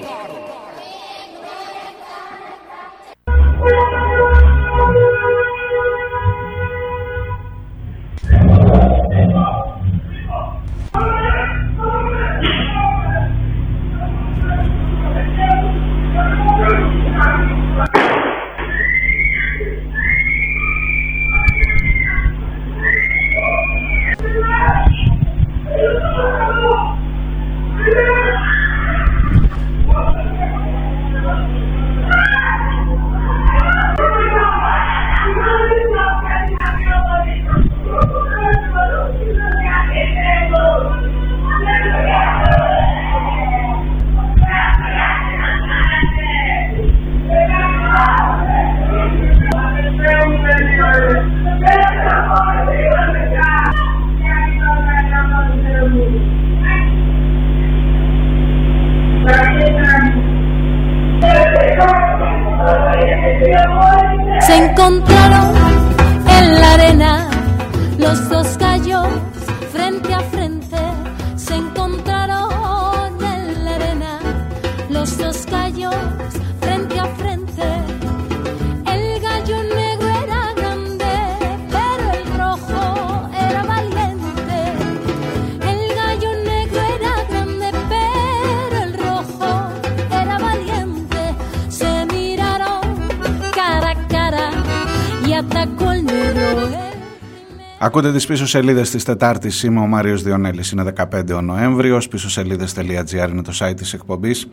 Ακούτε τις πίσω σελίδες της Τετάρτης. Είμαι ο Μάριος Διονέλης. Είναι 15 ο Νοέμβριος. Πίσω σελίδες.gr είναι το site της εκπομπής.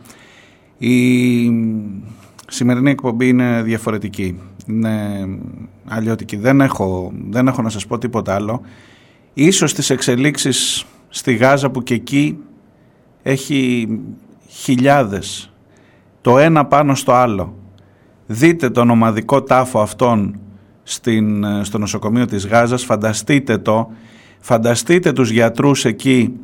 Η σημερινή εκπομπή είναι διαφορετική. Είναι αλλιώτικη. Δεν έχω να σας πω τίποτα άλλο. Ίσως τις εξελίξεις στη Γάζα, που και εκεί έχει χιλιάδες, το ένα πάνω στο άλλο. Δείτε τον ομαδικό τάφο αυτόν στο νοσοκομείο της Γάζας, φανταστείτε τους γιατρούς εκεί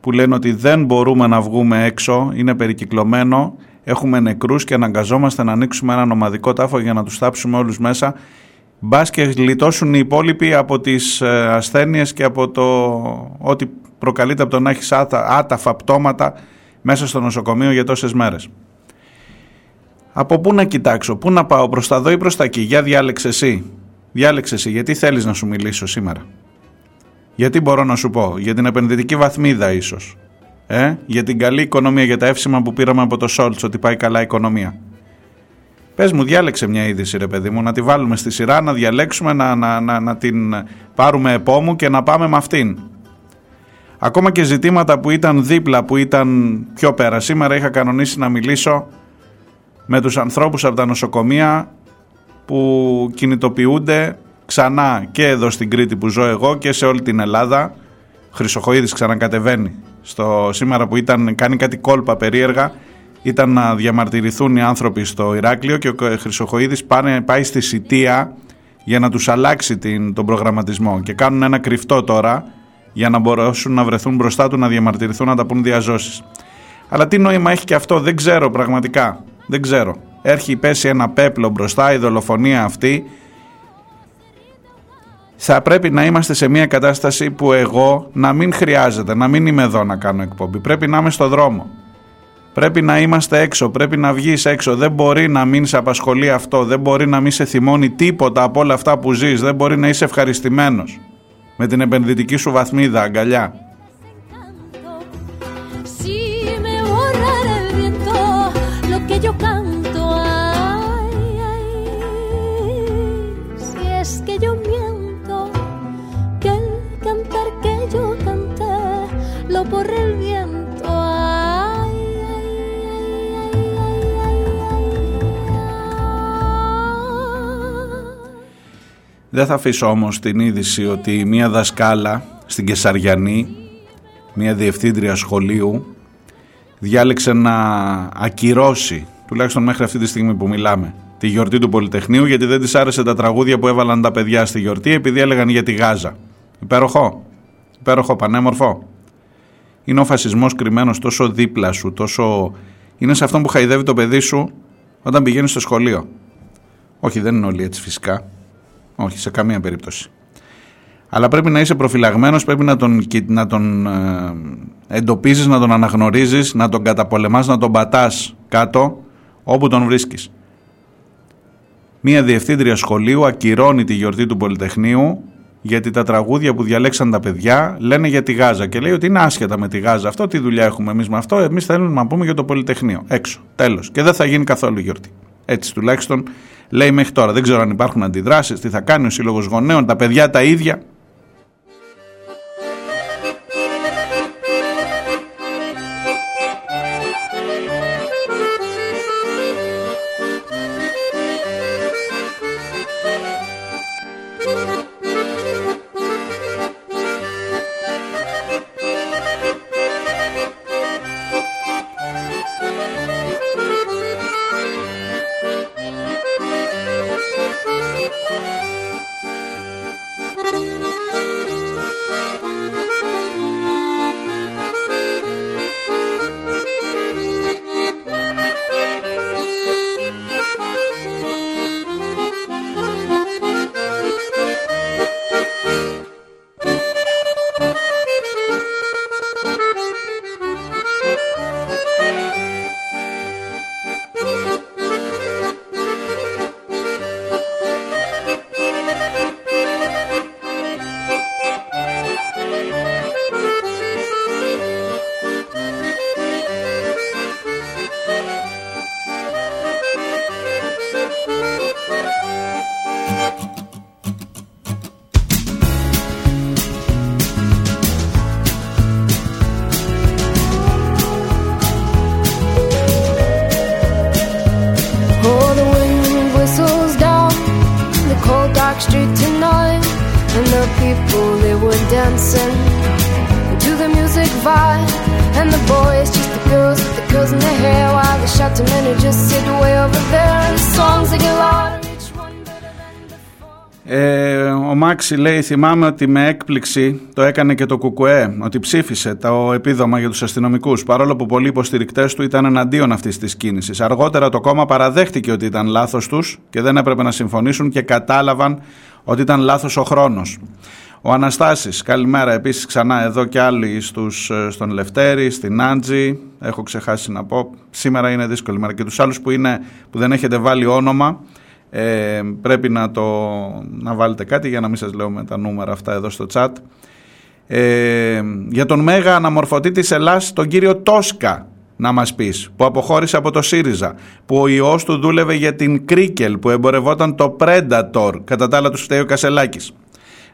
που λένε ότι δεν μπορούμε να βγούμε έξω, είναι περικυκλωμένο, έχουμε νεκρούς και αναγκαζόμαστε να ανοίξουμε έναν ομαδικό τάφο για να τους θάψουμε όλους μέσα, μπας και γλιτώσουν οι υπόλοιποι από τις ασθένειες και από το ότι προκαλείται από το να έχεις άταφα πτώματα μέσα στο νοσοκομείο για τόσες μέρες. Από πού να κοιτάξω, πού να πάω, προς τα δω ή προς τα εκεί? Για διάλεξε εσύ, γιατί θέλεις να σου μιλήσω σήμερα? Γιατί μπορώ να σου πω? Για την επενδυτική βαθμίδα ίσως, για την καλή οικονομία, για τα εύσημα που πήραμε από το Σόλτς, ότι πάει καλά η οικονομία. Πες μου, διάλεξε μια είδηση, ρε παιδί μου, να τη βάλουμε στη σειρά, να διαλέξουμε, να την πάρουμε επόμου και να πάμε με αυτήν. Ακόμα και ζητήματα που ήταν δίπλα, που ήταν πιο πέρα. Σήμερα είχα κανονίσει να μιλήσω με τους ανθρώπους από τα νοσοκομεία που κινητοποιούνται ξανά και εδώ στην Κρήτη που ζω εγώ και σε όλη την Ελλάδα. Χρυσοχοίδης ξανακατεβαίνει. Σήμερα που κάνει κάτι κόλπα περίεργα, ήταν να διαμαρτυρηθούν οι άνθρωποι στο Ηράκλειο και ο Χρυσοχοίδης πάει στη Σιτία για να τους αλλάξει τον προγραμματισμό και κάνουν ένα κρυφτό τώρα για να μπορέσουν να βρεθούν μπροστά του, να διαμαρτυρηθούν, να τα πούν διαζώσεις. Αλλά τι νόημα έχει και αυτό? Δεν ξέρω πραγματικά. Δεν ξέρω. Έρχει πέσει ένα πέπλο μπροστά, η δολοφονία αυτή. Θα πρέπει να είμαστε σε μια κατάσταση που εγώ να μην χρειάζεται, να μην είμαι εδώ να κάνω εκπομπή. Πρέπει να είμαι στο δρόμο. Πρέπει να είμαστε έξω, πρέπει να βγεις έξω. Δεν μπορεί να μην σε απασχολεί αυτό, δεν μπορεί να μην σε θυμώνει τίποτα από όλα αυτά που ζεις. Δεν μπορεί να είσαι ευχαριστημένος με την επενδυτική σου βαθμίδα, αγκαλιά. Δεν θα αφήσω όμως την είδηση ότι μία δασκάλα στην Κεσαριανή, μία διευθύντρια σχολείου, διάλεξε να ακυρώσει, τουλάχιστον μέχρι αυτή τη στιγμή που μιλάμε, τη γιορτή του Πολυτεχνείου, γιατί δεν της άρεσε τα τραγούδια που έβαλαν τα παιδιά στη γιορτή, επειδή έλεγαν για τη Γάζα. Υπέροχο, υπέροχο, πανέμορφο. Είναι ο φασισμός κρυμμένος τόσο δίπλα σου, τόσο... Είναι σε αυτόν που χαϊδεύει το παιδί σου όταν πηγαίνει στο σχολείο. Όχι, δεν είναι όλοι έτσι φυσικά. Όχι, σε καμία περίπτωση. Αλλά πρέπει να είσαι προφυλαγμένος, πρέπει να τον εντοπίζεις, να τον αναγνωρίζεις, να τον καταπολεμάς, να τον πατάς κάτω όπου τον βρίσκεις. Μία διευθύντρια σχολείου ακυρώνει τη γιορτή του Πολυτεχνείου γιατί τα τραγούδια που διαλέξαν τα παιδιά λένε για τη Γάζα και λέει ότι είναι άσχετα με τη Γάζα αυτό, τι δουλειά έχουμε εμείς με αυτό, εμείς θέλουμε να πούμε για το Πολυτεχνείο. Έξω, τέλος. Και δεν θα γίνει καθόλου γιορτή. Έτσι τουλάχιστον λέει μέχρι τώρα. Δεν ξέρω αν υπάρχουν αντιδράσεις, τι θα κάνει ο Σύλλογος Γονέων, τα παιδιά τα ίδια. dark street tonight, and the people they were dancing to the music vibe, and the boys, just the girls in their hair, while the shouting men who just sit way over there, and the songs they get louder. Ο Μάξι λέει, θυμάμαι ότι με έκπληξη το έκανε και το ΚΚΕ, ότι ψήφισε το επίδομα για τους αστυνομικούς, παρόλο που πολλοί υποστηρικτές του ήταν εναντίον αυτής της κίνησης. Αργότερα το κόμμα παραδέχτηκε ότι ήταν λάθος τους και δεν έπρεπε να συμφωνήσουν και κατάλαβαν ότι ήταν λάθος ο χρόνος. Ο Αναστάσης, καλημέρα επίσης ξανά εδώ και άλλοι στον Λευτέρη, στην Άντζη, έχω ξεχάσει να πω, σήμερα είναι δύσκολη μέρα, και τους άλλους που δεν έχετε βάλει όνομα. Πρέπει να βάλετε κάτι για να μην σας λέω με τα νούμερα αυτά εδώ στο chat. Για τον μέγα αναμορφωτή της Ελλάς, τον κύριο Τόσκα, να μας πεις, που αποχώρησε από το ΣΥΡΙΖΑ, που ο ιός του δούλευε για την Κρίκελ, που εμπορευόταν το Predator, κατά τα άλλα του φταίει ο Κασελάκης.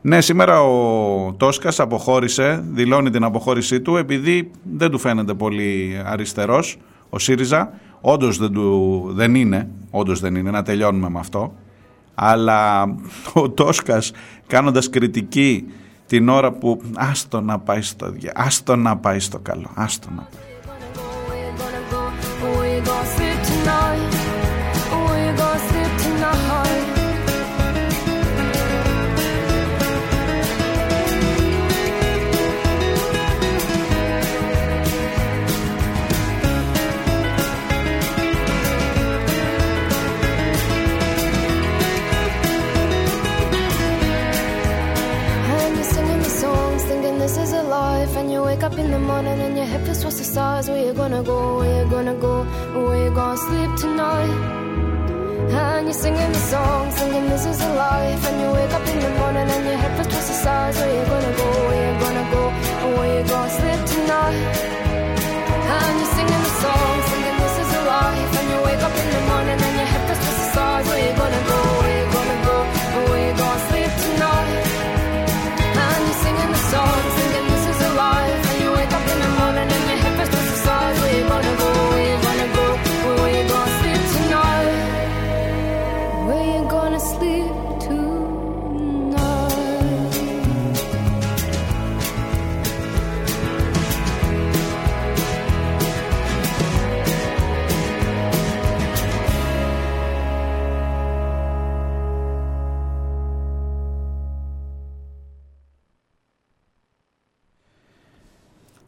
Ναι, σήμερα ο Τόσκας αποχώρησε, δηλώνει την αποχώρησή του, επειδή δεν του φαίνεται πολύ αριστερός ο ΣΥΡΙΖΑ. Όντως δεν είναι, να τελειώνουμε με αυτό. Αλλά ο Τόσκας, κάνοντας κριτική την ώρα που άστο να πάει στο καλό, άστο να πάει.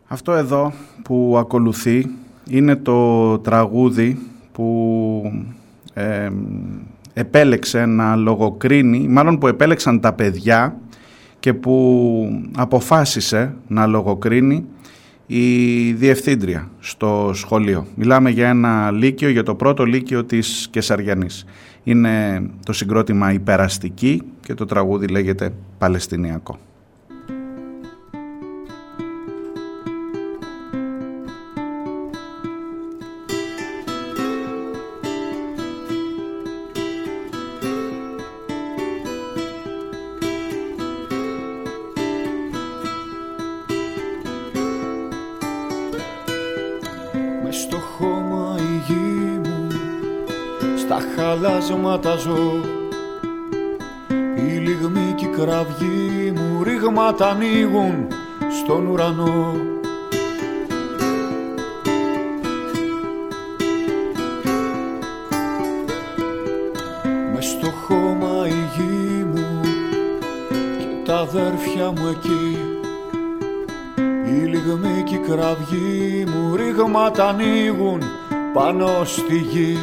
Αυτό εδώ που ακολουθεί είναι το τραγούδι που επέλεξε να λογοκρίνει, μάλλον που επέλεξαν τα παιδιά και που αποφάσισε να λογοκρίνει η διευθύντρια στο σχολείο. Μιλάμε για ένα λύκειο, για το πρώτο λύκειο της Κεσαριανής. Είναι το συγκρότημα Υπεραστική και το τραγούδι λέγεται Παλαιστινιακό. Τα ζω, οι λιγμοί και οι κραυγοί μου ρήγματα ανοίγουν στον ουρανό. Μες στο χώμα η γη μου και τα αδέρφια μου εκεί, οι λιγμοί και οι κραυγοί μου ρήγματα ανοίγουν πάνω στη γη.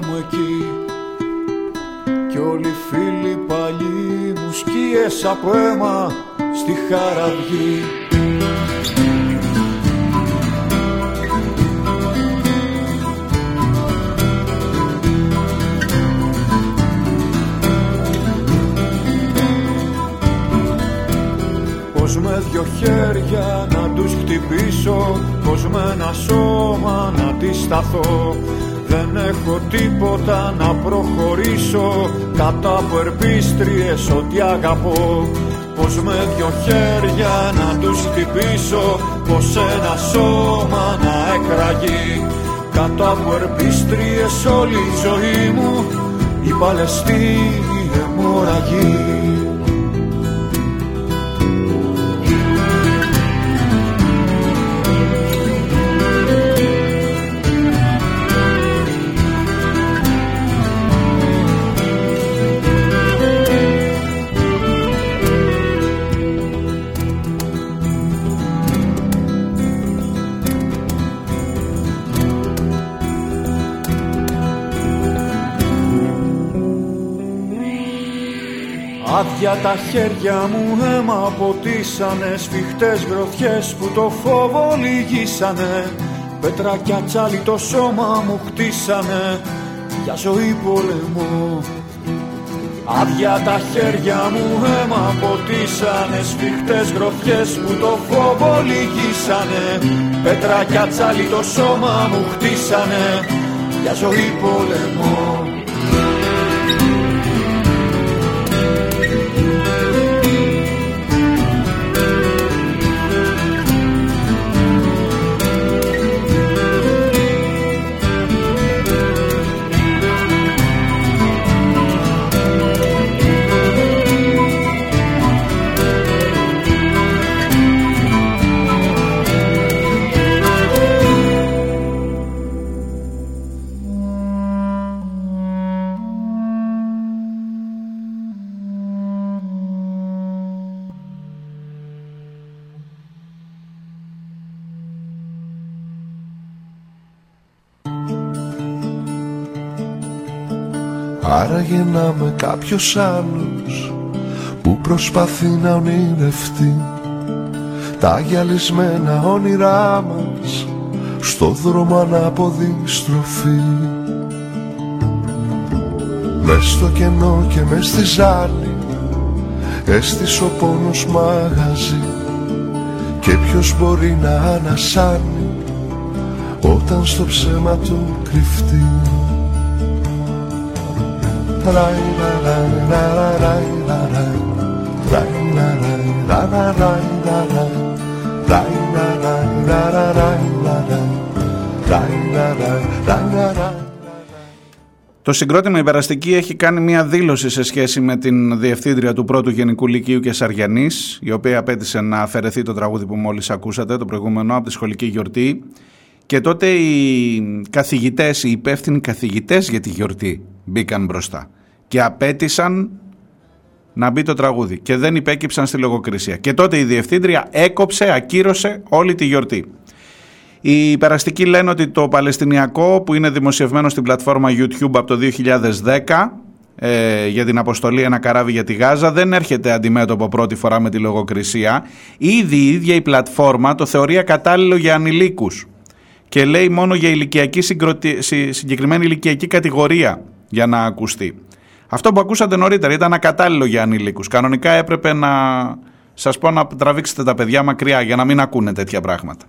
Μου εκεί, κι όλοι φίλοι παλιοί μου σκιές από αίμα στη χαραυγή. Πως με δυο χέρια να τους χτυπήσω, πως με ένα σώμα να αντισταθώ. Δεν έχω τίποτα να προχωρήσω, κατά από ερπίστριες ό,τι αγαπώ. πως με δυο χέρια να τους χτυπήσω, πως ένα σώμα να εκραγεί. Κάτω από ερπίστριες όλη η ζωή μου, η Παλαιστίνη αιμορραγεί. Για τα χέρια μου αίμα ποτίσανε, σφιχτές γροθιές που το φόβο λυγίσανε, πέτρα κι ατσάλι το σώμα μου χτίσανε, για ζωή πολεμό. Άδια τα χέρια μου αίμα ποτίσανε, σφιχτές γροθιές που το φόβο λυγίσανε, πέτρα κι ατσάλι το σώμα μου χτίσανε, για ζωή πολεμό. Άραγε να είμαι κάποιος άλλος που προσπαθεί να ονειρευτεί τα γυαλισμένα όνειρά μας στο δρόμο ανάποδη στροφή. Μες στο κενό και μες στη ζάλη έστησε ο πόνος μαγαζί, και ποιος μπορεί να ανασάνει όταν στο ψέμα του κρυφτεί. Rai la la la rai la la rai la la la rai la la rai la la la rai la la rai la la la la. Το συγκρότημα Υπεραστική έχει κάνει μια δήλωση σε σχέση με την διευθύντρια του πρώτου Γενικού Λυκείου Κεσαριανής, η οποία απέτησε να αφαιρεθεί το τραγούδι που μόλις ακούσατε, το προηγούμενο, από τη σχολική γιορτή. Και τότε οι καθηγητές, οι υπεύθυνοι καθηγητές για τη γιορτή μπήκαν μπροστά και απέτησαν να μπει το τραγούδι και δεν υπέκυψαν στη λογοκρισία. Και τότε η διευθύντρια έκοψε, ακύρωσε όλη τη γιορτή. Οι Υπεραστικοί λένε ότι το Παλαιστινιακό, που είναι δημοσιευμένο στην πλατφόρμα YouTube από το 2010 για την αποστολή «Ένα καράβι για τη Γάζα», δεν έρχεται αντιμέτωπο πρώτη φορά με τη λογοκρισία. Ήδη η ίδια η πλατφόρμα το θεωρεί ακατάλληλο για ανηλίκους και λέει μόνο για ηλικιακή συγκεκριμένη ηλικιακή κατηγορία για να ακουστεί. Αυτό που ακούσατε νωρίτερα ήταν ακατάλληλο για ανηλίκους. Κανονικά έπρεπε να σας πω να τραβήξετε τα παιδιά μακριά για να μην ακούνε τέτοια πράγματα.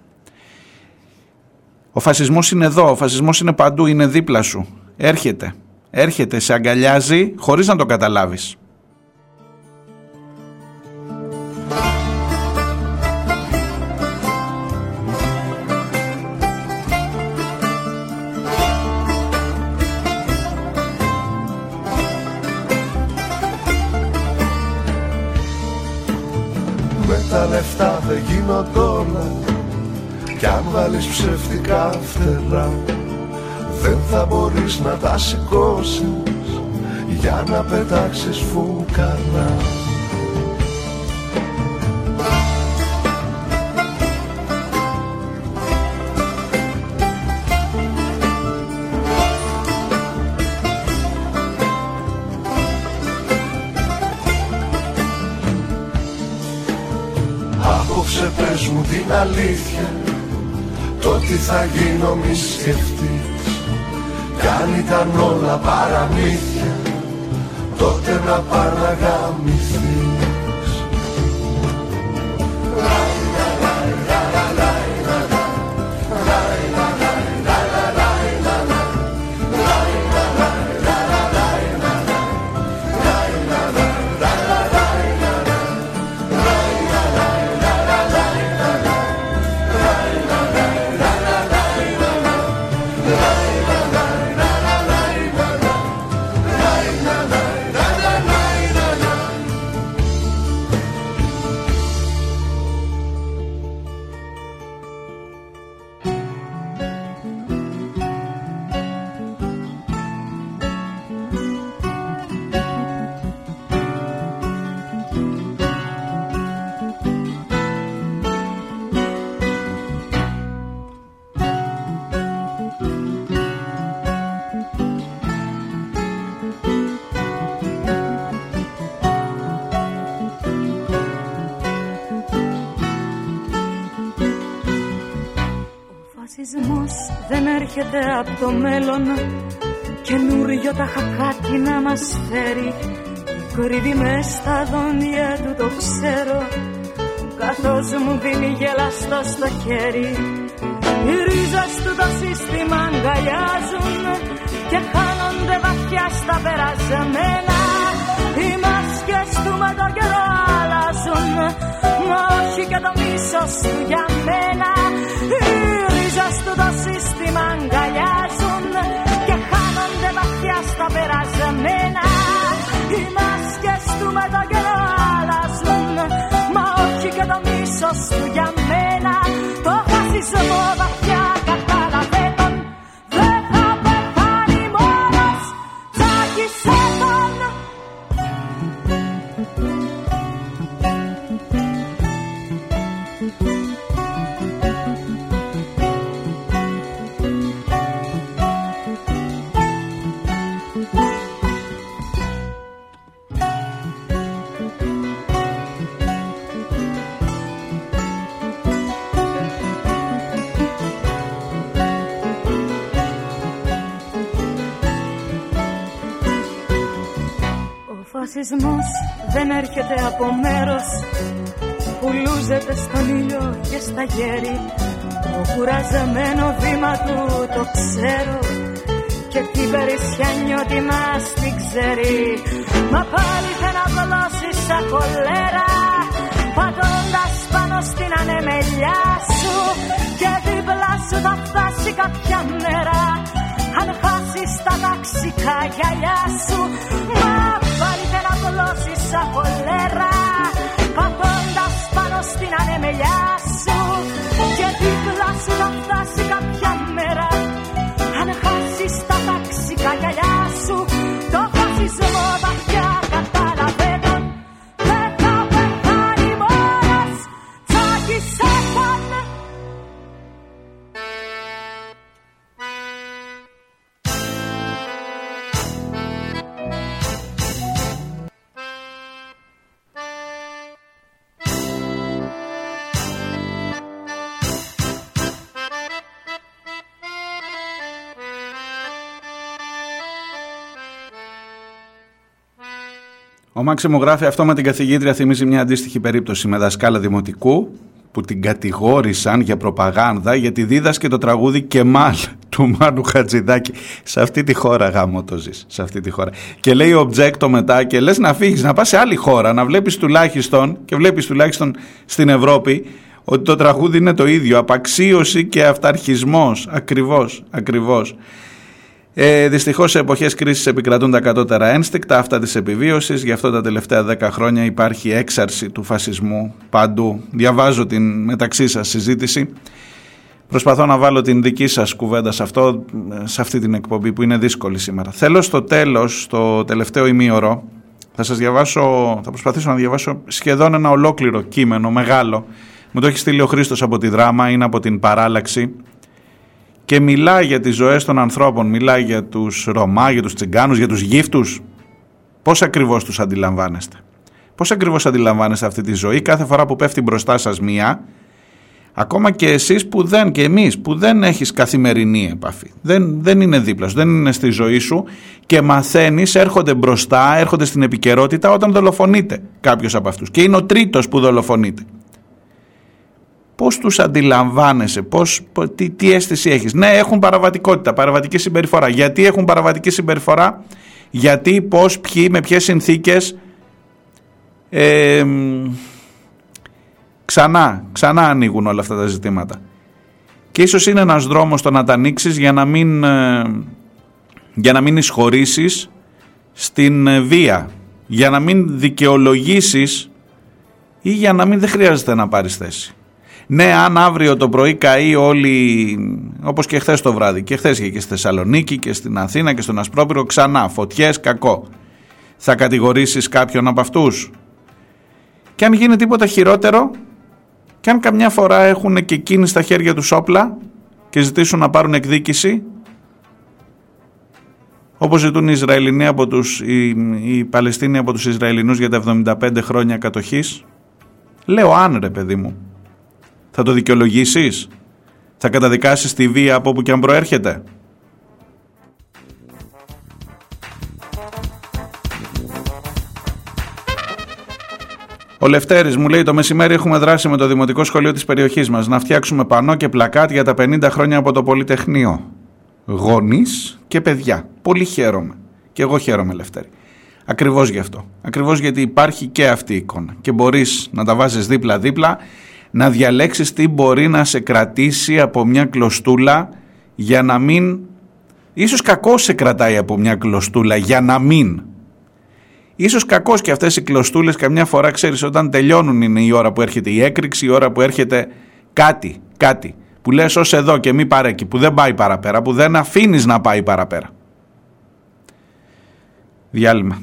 Ο φασισμός είναι εδώ, ο φασισμός είναι παντού, είναι δίπλα σου. Έρχεται, σε αγκαλιάζει χωρίς να το καταλάβεις. Τα λεφτά δεν γίνονται όλα, κι αν βάλεις ψεύτικα φτερά δεν θα μπορείς να τα σηκώσεις για να πετάξεις φουκαρά. Πες μου την αλήθεια, το τι θα γίνω μη σκεφτείς. Κι αν ήταν όλα παραμύθια, τότε να παραγαμηθείς. έρχεται από το μέλλον, καινούριο τα χακάκι να μας φέρει. Κρύβει μες στα δόντια του, το ξέρω, καθώς μου δίνει γελαστό στο χέρι. Οι ρίζες του το σύστημα αγκαλιάζουν και χάνονται βαθιά στα περασμένα. Οι μάσκες του με τον καιρό αλλάζουν, μα όχι και το μίσος του για μένα. Οι ρίζες του το σύστημα αγκαλιάζουν και χάνονται βαθιά στα περασμένα. Οι μάσκες του με τον καιρό αλλάζουν, μα όχι και το μίσος του για μένα. Το χασισμό βαθιά καταλαβαίνουν, δεν θα πεθάνει μόνος, τσάκισε τον. Ο φασισμός δεν έρχεται από μέρος που λούζεται στον ήλιο και στα γέρη. Το κουραζεμένο βήμα του το ξέρω και την περισσιανιό τη μας την ξέρει. Μα πάλι δεν απολώσει σαν κολέρα, πατώντας πάνω στην ανεμελιά σου, και δίπλα σου θα φτάσει κάποια μέρα, αν χάσεις τα ταξικά γυαλιά σου. Μα πάλι δεν απλώσεις σαν κολέρα, πατώντας πάνω στην ανεμελιά σου, και δίπλα σου θα φτάσει κάποια μέρα, αν χάσεις τα ταξικά γυαλιά σου. Το φασισμό βαθιά καταλαβαίνουν, δεν θα πεθάνει μόνος, τσάκισε τον. Ο Μάξι μου γράφει, αυτό με την καθηγήτρια θυμίζει μια αντίστοιχη περίπτωση με δασκάλα δημοτικού που την κατηγόρησαν για προπαγάνδα γιατί δίδασκε το τραγούδι «Κεμάλ» του Μάνου Χατζηδάκη. Σε αυτή τη χώρα γάμο το ζεις, σε αυτή τη χώρα. Και λέει «Objecto» μετά και λες να φύγεις, να πας σε άλλη χώρα, να βλέπεις τουλάχιστον, και βλέπεις τουλάχιστον στην Ευρώπη, ότι το τραγούδι είναι το ίδιο, απαξίωση και αυταρχισμός, ακριβώς. Δυστυχώς σε εποχές κρίσης επικρατούν τα κατώτερα ένστικτα, αυτά της επιβίωσης. Γι' αυτό τα τελευταία 10 χρόνια υπάρχει έξαρση του φασισμού παντού. Διαβάζω την μεταξύ σας συζήτηση. Προσπαθώ να βάλω την δική σας κουβέντα σε αυτό, σε αυτή την εκπομπή που είναι δύσκολη σήμερα. Θέλω στο τέλος, στο τελευταίο ημίωρο, θα προσπαθήσω να διαβάσω σχεδόν ένα ολόκληρο κείμενο, μεγάλο. Μου το έχει στείλει ο Χρήστος από τη Δράμα, είναι από την Παράλλαξη. Και μιλάει για τις ζωές των ανθρώπων, μιλάει για τους Ρωμά, για τους Τσιγκάνους, για τους γύφτους. Πώς ακριβώς τους αντιλαμβάνεστε? Πώς ακριβώς αντιλαμβάνεστε αυτή τη ζωή κάθε φορά που πέφτει μπροστά σας μία, ακόμα και εσείς που δεν, και εμείς που δεν έχεις καθημερινή επαφή, δεν είναι δίπλα σου, δεν είναι στη ζωή σου και μαθαίνεις, έρχονται μπροστά, έρχονται στην επικαιρότητα όταν δολοφονείται κάποιος από αυτούς και είναι ο τρίτος που δολοφονείται. Πώς τους αντιλαμβάνεσαι, τι αίσθηση έχεις? Ναι, έχουν παραβατικότητα, παραβατική συμπεριφορά. Γιατί έχουν παραβατική συμπεριφορά? Γιατί, πώς, ποιοι, με ποιες συνθήκες? Ξανά ανοίγουν όλα αυτά τα ζητήματα. Και ίσως είναι ένας δρόμος το να τα ανοίξεις για να μην εισχωρήσεις στην βία, για να μην δικαιολογήσεις ή για να μην, δεν χρειάζεται να πάρεις θέση. Ναι, αν αύριο το πρωί καεί όλοι, όπως και χθες το βράδυ, και χθες και στη Θεσσαλονίκη και στην Αθήνα και στον Ασπρόπυργο, ξανά φωτιές, κακό. Θα κατηγορήσεις κάποιον από αυτούς? Και αν γίνει τίποτα χειρότερο, και αν καμιά φορά έχουν και εκείνοι στα χέρια τους όπλα και ζητήσουν να πάρουν εκδίκηση, όπως ζητούν οι Παλαιστίνοι από τους Ισραηλινούς για τα 75 χρόνια κατοχής, λέω αν, ρε παιδί μου, θα το δικαιολογήσεις? Θα καταδικάσεις τη βία από όπου και αν προέρχεται. Ο Λευτέρης μου λέει: το μεσημέρι έχουμε δράση με το δημοτικό σχολείο της περιοχής μας να φτιάξουμε πανό και πλακάτ για τα 50 χρόνια από το Πολυτεχνείο. Γονείς και παιδιά. Πολύ χαίρομαι. Και εγώ χαίρομαι, Λευτέρη. Ακριβώς γι' αυτό. Ακριβώς γιατί υπάρχει και αυτή η εικόνα. Και μπορείς να τα βάζεις δίπλα-δίπλα, να διαλέξεις τι μπορεί να σε κρατήσει από μια κλωστούλα για να μην. Ίσως κακώς σε κρατάει από μια κλωστούλα για να μην. Ίσως κακώς και αυτές οι κλωστούλες καμιά φορά, ξέρεις, όταν τελειώνουν είναι η ώρα που έρχεται η έκρηξη, η ώρα που έρχεται κάτι που λες ως εδώ και μη παρέκει, που δεν πάει παραπέρα, που δεν αφήνεις να πάει παραπέρα. Διάλειμμα.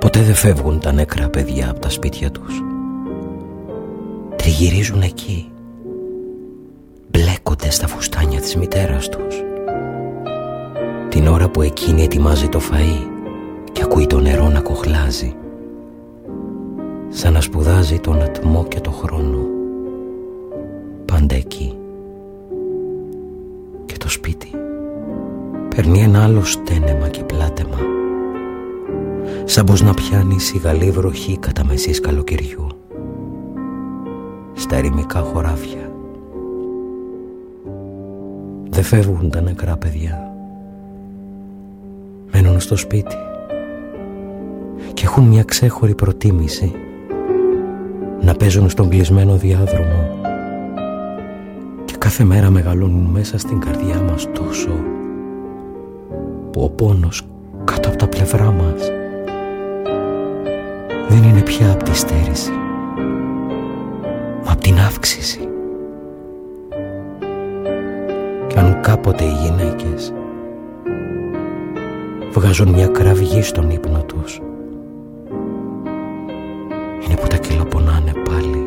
Ποτέ δεν φεύγουν τα νεκρά παιδιά από τα σπίτια τους. Τριγυρίζουν εκεί. Μπλέκονται στα φουστάνια της μητέρας τους. Την ώρα που εκείνη ετοιμάζει το φαΐ και ακούει το νερό να κοχλάζει, σαν να σπουδάζει τον ατμό και το χρόνο. Πάντα εκεί. Και το σπίτι παίρνει ένα άλλο στένεμα και πλάτεμα, σαν πως να πιάνει σιγαλή βροχή κατά μεσής καλοκαιριού στα ερημικά χωράφια. Δεν φεύγουν τα νεκρά παιδιά. Μένουν στο σπίτι και έχουν μια ξέχωρη προτίμηση να παίζουν στον κλεισμένο διάδρομο, και κάθε μέρα μεγαλώνουν μέσα στην καρδιά μας τόσο που ο πόνος κάτω από τα πλευρά μας δεν είναι πια από τη στέρηση, μα από την αύξηση. Κάποτε οι γυναίκες βγάζουν μια κραυγή στον ύπνο τους. Είναι που τα κυλοπονάνε πάλι.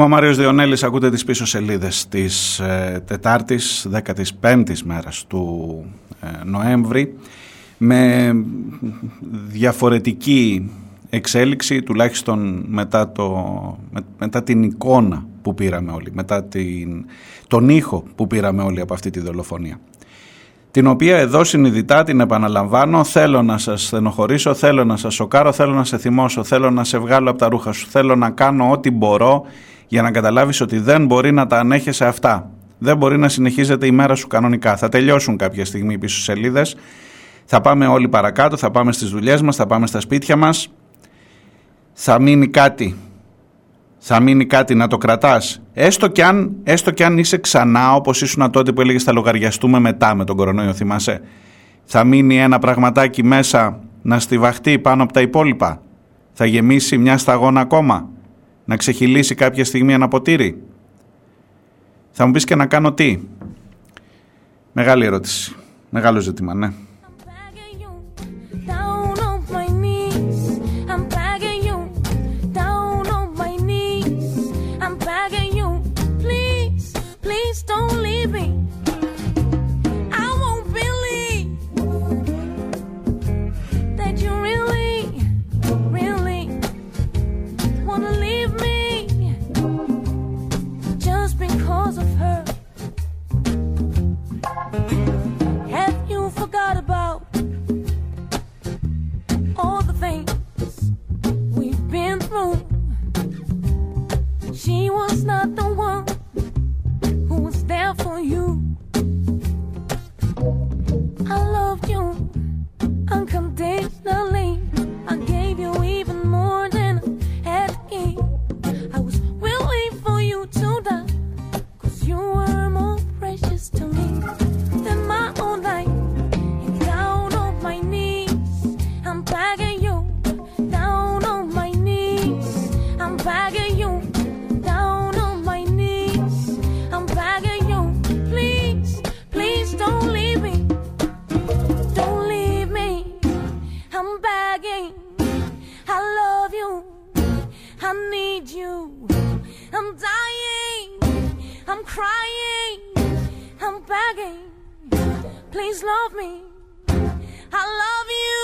Ο Μάριος Διονέλης, ακούτε τις πίσω σελίδες της Τετάρτης, 15ης μέρας του Νοέμβρη, με διαφορετική εξέλιξη, τουλάχιστον μετά την εικόνα που πήραμε όλοι, μετά τον ήχο που πήραμε όλοι από αυτή τη δολοφονία, την οποία εδώ συνειδητά την επαναλαμβάνω, θέλω να σας στενοχωρήσω, θέλω να σας σοκάρω, θέλω να σε θυμώσω, θέλω να σε βγάλω από τα ρούχα σου, θέλω να κάνω ό,τι μπορώ για να καταλάβεις ότι δεν μπορεί να τα ανέχεσαι αυτά. Δεν μπορεί να συνεχίζεται η μέρα σου κανονικά. Θα τελειώσουν κάποια στιγμή οι πίσω σελίδες. Θα πάμε όλοι παρακάτω, θα πάμε στις δουλειές μας, θα πάμε στα σπίτια μας. Θα μείνει κάτι. Θα μείνει κάτι να το κρατάς. Έστω κι αν είσαι ξανά όπως ήσουν τότε που έλεγες θα λογαριαστούμε μετά με τον κορονοϊό, θυμάσαι. Θα μείνει ένα πραγματάκι μέσα να στιβαχτεί πάνω από τα υπόλοιπα. Θα γεμίσει μια σταγόνα ακόμα. Να ξεχυλήσει κάποια στιγμή ένα ποτήρι. Θα μου πεις και να κάνω τι. Μεγάλη ερώτηση. Μεγάλο ζήτημα, ναι. Of her, have you forgotten? crying, I'm begging, please love me, I love you,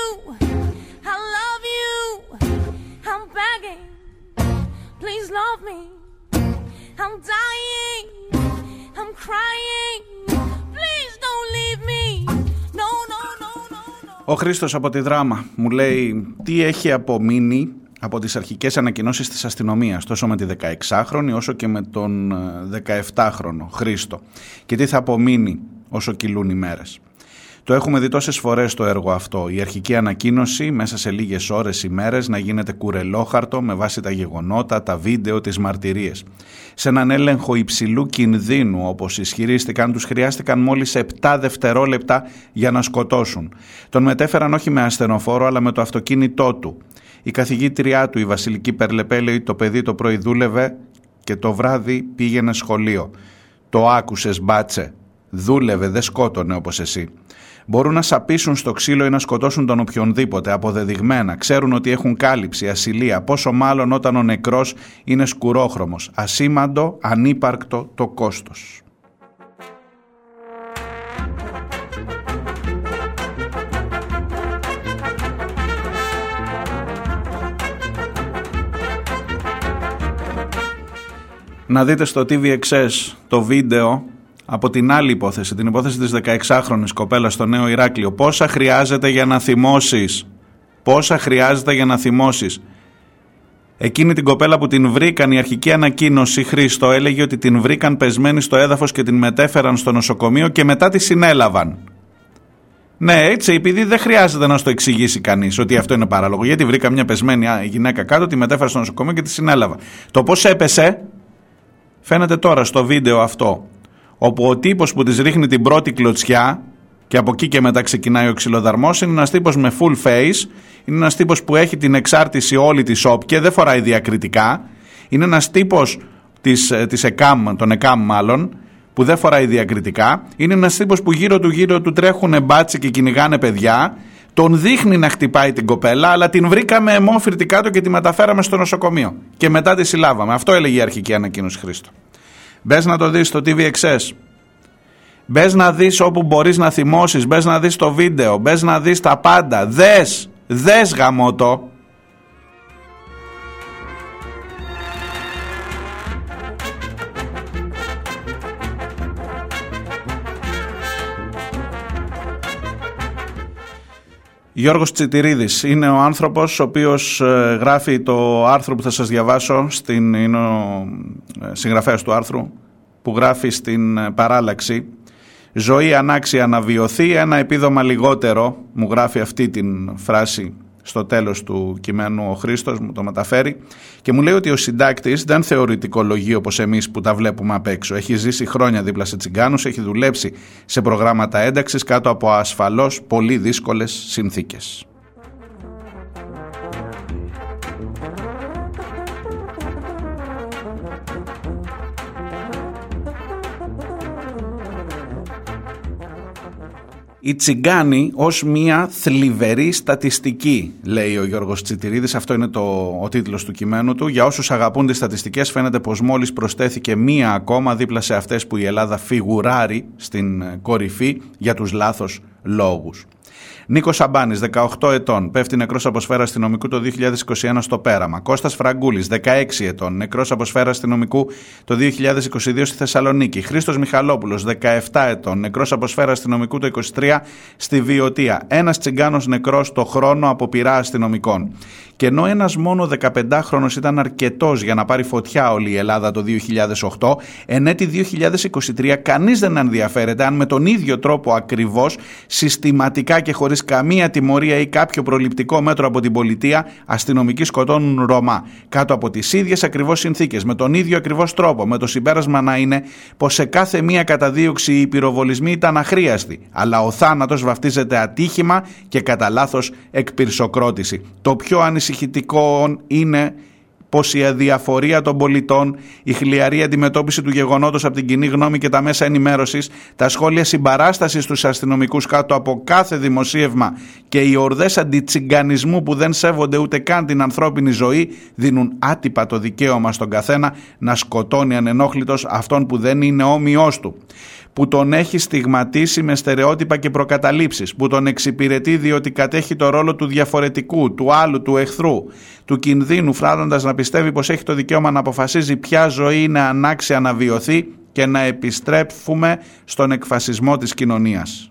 I love you, I'm begging, please love me, I'm dying, I'm crying, please don't leave me, no, no, no, no, no. Ο Χρήστος από τη Δράμα μου λέει τι έχει απομείνει από τις αρχικές ανακοινώσεις της αστυνομίας, τόσο με τη 16χρονη όσο και με τον 17χρονο Χρήστο, και τι θα απομείνει όσο κυλούν οι μέρες. Το έχουμε δει τόσες φορές το έργο αυτό, η αρχική ανακοίνωση μέσα σε λίγες ώρες ή μέρες να γίνεται κουρελόχαρτο με βάση τα γεγονότα, τα βίντεο, τις μαρτυρίες. Σε έναν έλεγχο υψηλού κινδύνου, όπως ισχυρίστηκαν, τους χρειάστηκαν μόλις 7 δευτερόλεπτα για να σκοτώσουν. Τον μετέφεραν όχι με ασθενοφόρο αλλά με το αυτοκίνητό του. Η καθηγήτριά του, η Βασιλική Περλεπέ, λέει, το παιδί το πρωί δούλευε και το βράδυ πήγαινε σχολείο. Το άκουσες, μπάτσε. Δούλευε, δεν σκότωνε όπως εσύ. Μπορούν να σαπίσουν στο ξύλο ή να σκοτώσουν τον οποιονδήποτε, αποδεδειγμένα. Ξέρουν ότι έχουν κάλυψη, ασυλία, πόσο μάλλον όταν ο νεκρός είναι σκουρόχρωμος. Ασήμαντο, ανύπαρκτο το κόστος. Να δείτε στο TVXS το βίντεο από την άλλη υπόθεση, την υπόθεση της 16χρονης κοπέλας στο Νέο Ηράκλειο. Πόσα χρειάζεται για να θυμώσεις, πόσα χρειάζεται για να θυμώσεις. Εκείνη την κοπέλα που την βρήκαν, η αρχική ανακοίνωση, Χρήστο, έλεγε ότι την βρήκαν πεσμένη στο έδαφος και την μετέφεραν στο νοσοκομείο και μετά τη συνέλαβαν. Ναι, έτσι, επειδή δεν χρειάζεται να στο εξηγήσει κανείς ότι αυτό είναι παράλογο. Γιατί βρήκα μια πεσμένη γυναίκα κάτω, τη μετέφερα στο νοσοκομείο και τη συνέλαβα. Το πώς έπεσε φαίνεται τώρα στο βίντεο αυτό, όπου ο τύπος που της ρίχνει την πρώτη κλωτσιά και από εκεί και μετά ξεκινάει ο ξυλοδαρμός είναι ένας τύπος με full face, είναι ένας τύπος που έχει την εξάρτηση όλη της ΣΟΠΚΕ, δεν φοράει διακριτικά, είναι ένας τύπος της ΕΚΑΜ, των ΕΚΑΜ μάλλον, που δεν φοράει διακριτικά, είναι ένας τύπος που γύρω του τρέχουνε μπάτσι και κυνηγάνε παιδιά, τον δείχνει να χτυπάει την κοπέλα, αλλά την βρήκαμε αιμόφυρτη κάτω και τη μεταφέραμε στο νοσοκομείο. Και μετά τη συλλάβαμε. Αυτό έλεγε η αρχική ανακοίνωση, Χρήστο. Μπες να το δεις στο TVXS. Μπες να δεις όπου μπορείς να θυμώσεις. Μπες να δεις το βίντεο. Μπες να δεις τα πάντα. Δες γαμώτο. Γιώργος Τσιτηρίδης είναι ο άνθρωπος ο οποίος γράφει το άρθρο που θα σας διαβάσω, είναι ο συγγραφέας του άρθρου που γράφει στην Παράλλαξη. «Ζωή ανάξια να βιωθεί, ένα επίδομα λιγότερο», μου γράφει αυτή την φράση στο τέλος του κειμένου ο Χρήστος, μου το μεταφέρει, και μου λέει ότι ο συντάκτης δεν θεωρητικολογεί όπως εμείς που τα βλέπουμε απ' έξω. Έχει ζήσει χρόνια δίπλα σε τσιγκάνους, έχει δουλέψει σε προγράμματα ένταξης κάτω από ασφαλώς πολύ δύσκολες συνθήκες. «Οι τσιγκάνοι ως μια θλιβερή στατιστική», λέει ο Γιώργος Τσιτηρίδης, αυτό είναι ο τίτλος του κειμένου του. «Για όσους αγαπούν τις στατιστικές φαίνεται πως μόλις προσθέθηκε μία ακόμα δίπλα σε αυτές που η Ελλάδα φιγουράρει στην κορυφή για τους λάθος λόγους». Νίκος Σαμπάνης, 18 ετών, πέφτει νεκρός από σφαίρα αστυνομικού το 2021 στο Πέραμα. Κώστας Φραγκούλης, 16 ετών, νεκρός από σφαίρα αστυνομικού το 2022 στη Θεσσαλονίκη. Χρήστος Μιχαλόπουλος, 17 ετών, νεκρός από σφαίρα αστυνομικού το 23 στη Βοιωτία. Ένας τσιγκάνος νεκρός το χρόνο από πυρά αστυνομικών. Και ενώ ένας μόνο 15χρονος ήταν αρκετός για να πάρει φωτιά όλη η Ελλάδα το 2008, εν έτη 2023 κανείς δεν ενδιαφέρεται αν με τον ίδιο τρόπο ακριβώς, συστηματικά και χωρίς καμία τιμωρία ή κάποιο προληπτικό μέτρο από την πολιτεία, αστυνομικοί σκοτώνουν Ρωμά. Κάτω από τις ίδιες ακριβώς συνθήκες, με τον ίδιο ακριβώς τρόπο, με το συμπέρασμα να είναι πως σε κάθε μία καταδίωξη οι πυροβολισμοί ήταν αχρίαστοι, αλλά ο θάνατος βαφτίζεται ατύχημα και κατά λάθος εκπυρσοκρότηση. Το πιο ανησυχητικό είναι πως η αδιαφορία των πολιτών, η χλιαρή αντιμετώπιση του γεγονότος από την κοινή γνώμη και τα μέσα ενημέρωσης, τα σχόλια συμπαράστασης στους αστυνομικούς κάτω από κάθε δημοσίευμα και οι ορδές αντιτσιγκανισμού που δεν σέβονται ούτε καν την ανθρώπινη ζωή, δίνουν άτυπα το δικαίωμα στον καθένα να σκοτώνει ανενόχλητος αυτόν που δεν είναι όμοιος του, που τον έχει στιγματίσει με στερεότυπα και προκαταλήψεις, που τον εξυπηρετεί διότι κατέχει το ρόλο του διαφορετικού, του άλλου, του εχθρού, του κινδύνου, φράδοντας να πιστεύει πως έχει το δικαίωμα να αποφασίζει ποια ζωή είναι ανάξια να βιωθεί, και να επιστρέψουμε στον εκφασισμό της κοινωνίας.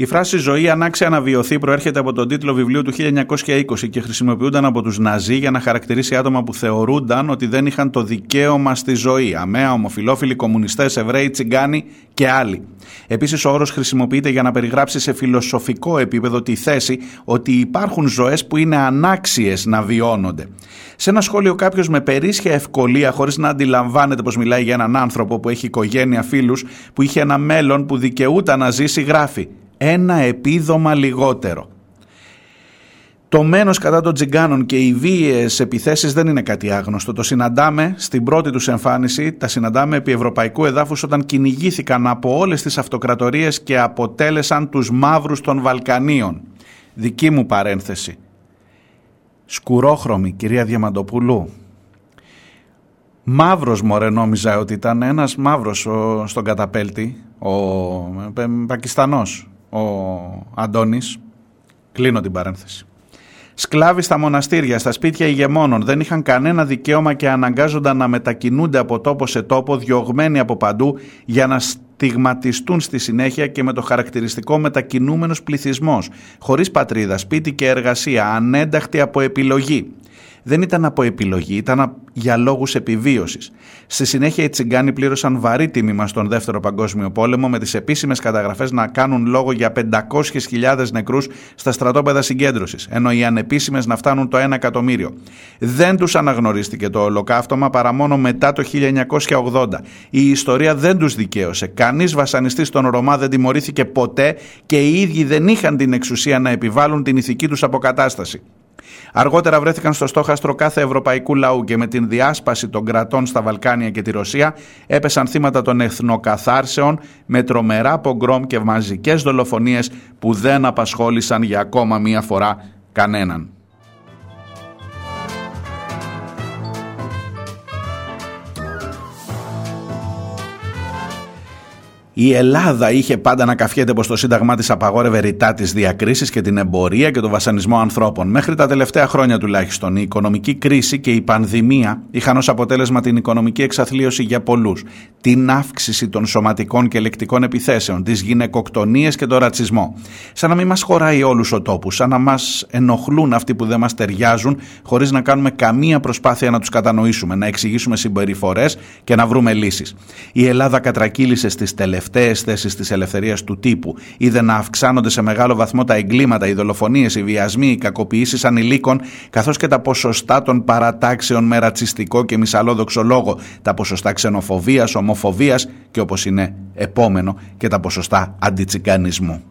Η φράση «ζωή ανάξια να βιωθεί» προέρχεται από τον τίτλο βιβλίου του 1920 και χρησιμοποιούνταν από τους Ναζί για να χαρακτηρίσει άτομα που θεωρούνταν ότι δεν είχαν το δικαίωμα στη ζωή. Αμαία, ομοφιλόφιλοι, κομμουνιστές, Εβραίοι, Τσιγκάνοι και άλλοι. Επίσης, ο όρος χρησιμοποιείται για να περιγράψει σε φιλοσοφικό επίπεδο τη θέση ότι υπάρχουν ζωές που είναι ανάξιες να βιώνονται. Σε ένα σχόλιο, κάποιος με περίσσια ευκολία, χωρίς να αντιλαμβάνεται πως μιλάει για έναν άνθρωπο που έχει οικογένεια, φίλους, που είχε ένα μέλλον που δικαιούταν να ζήσει, γράφει: ένα επίδομα λιγότερο. Το μένος κατά των τσιγκάνων και οι βίαιες επιθέσεις δεν είναι κάτι άγνωστο. Το συναντάμε στην πρώτη τους εμφάνιση, τα συναντάμε επί ευρωπαϊκού εδάφους όταν κυνηγήθηκαν από όλες τις αυτοκρατορίες και αποτέλεσαν τους μαύρους των Βαλκανίων. Δική μου παρένθεση. Σκουρόχρωμη, κυρία Διαμαντοπούλου. Μαύρος, μωρέ, νόμιζα ότι ήταν ένας μαύρος στον καταπέλτη, ο Πακιστανός, ο Αντώνης. Κλείνω την παρένθεση. Σκλάβοι στα μοναστήρια, στα σπίτια ηγεμόνων, δεν είχαν κανένα δικαίωμα και αναγκάζονταν να μετακινούνται από τόπο σε τόπο, διωγμένοι από παντού, για να στιγματιστούν στη συνέχεια και με το χαρακτηριστικό μετακινούμενος πληθυσμός, χωρίς πατρίδα, σπίτι και εργασία, ανένταχτοι από επιλογή. Δεν ήταν από επιλογή, ήταν για λόγους επιβίωσης. Στη συνέχεια οι Τσιγκάνοι πλήρωσαν βαρύ τίμημα στον Δεύτερο Παγκόσμιο Πόλεμο, με τις επίσημες καταγραφές να κάνουν λόγο για 500.000 νεκρούς στα στρατόπεδα συγκέντρωσης, ενώ οι ανεπίσημες να φτάνουν το 1 εκατομμύριο. Δεν τους αναγνωρίστηκε το ολοκαύτωμα παρά μόνο μετά το 1980. Η ιστορία δεν τους δικαίωσε. Κανείς βασανιστής των Ρωμά δεν τιμωρήθηκε ποτέ και οι ίδιοι δεν είχαν την εξουσία να επιβάλλουν την ηθική τους αποκατάσταση. Αργότερα βρέθηκαν στο στόχαστρο κάθε ευρωπαϊκού λαού και με την διάσπαση των κρατών στα Βαλκάνια και τη Ρωσία έπεσαν θύματα των εθνοκαθάρσεων με τρομερά πογκρόμ και μαζικές δολοφονίες που δεν απασχόλησαν για ακόμα μία φορά κανέναν. Η Ελλάδα είχε πάντα να καυχιέται πως το Σύνταγμά της απαγόρευε ρητά τις διακρίσεις και την εμπορία και τον βασανισμό ανθρώπων. Μέχρι τα τελευταία χρόνια τουλάχιστον, η οικονομική κρίση και η πανδημία είχαν ως αποτέλεσμα την οικονομική εξαθλίωση για πολλούς, την αύξηση των σωματικών και λεκτικών επιθέσεων, τις γυναικοκτονίες και τον ρατσισμό. Σαν να μην μας χωράει όλους ο τόπος, σαν να μας ενοχλούν αυτοί που δεν μας ταιριάζουν, χωρίς να κάνουμε καμία προσπάθεια να τους κατανοήσουμε, να εξηγήσουμε συμπεριφορές και να βρούμε λύσεις. Η Ελλάδα κατρακύλησε στις τελευταίες θέσεις της ελευθερίας του τύπου, είδε να αυξάνονται σε μεγάλο βαθμό τα εγκλήματα, οι δολοφονίες, οι βιασμοί, οι κακοποιήσεις ανηλίκων, καθώς και τα ποσοστά των παρατάξεων με ρατσιστικό και μυσαλόδοξο λόγο, τα ποσοστά ξενοφοβίας, ομοφοβίας και, όπως είναι επόμενο, και τα ποσοστά αντιτσιγκανισμού.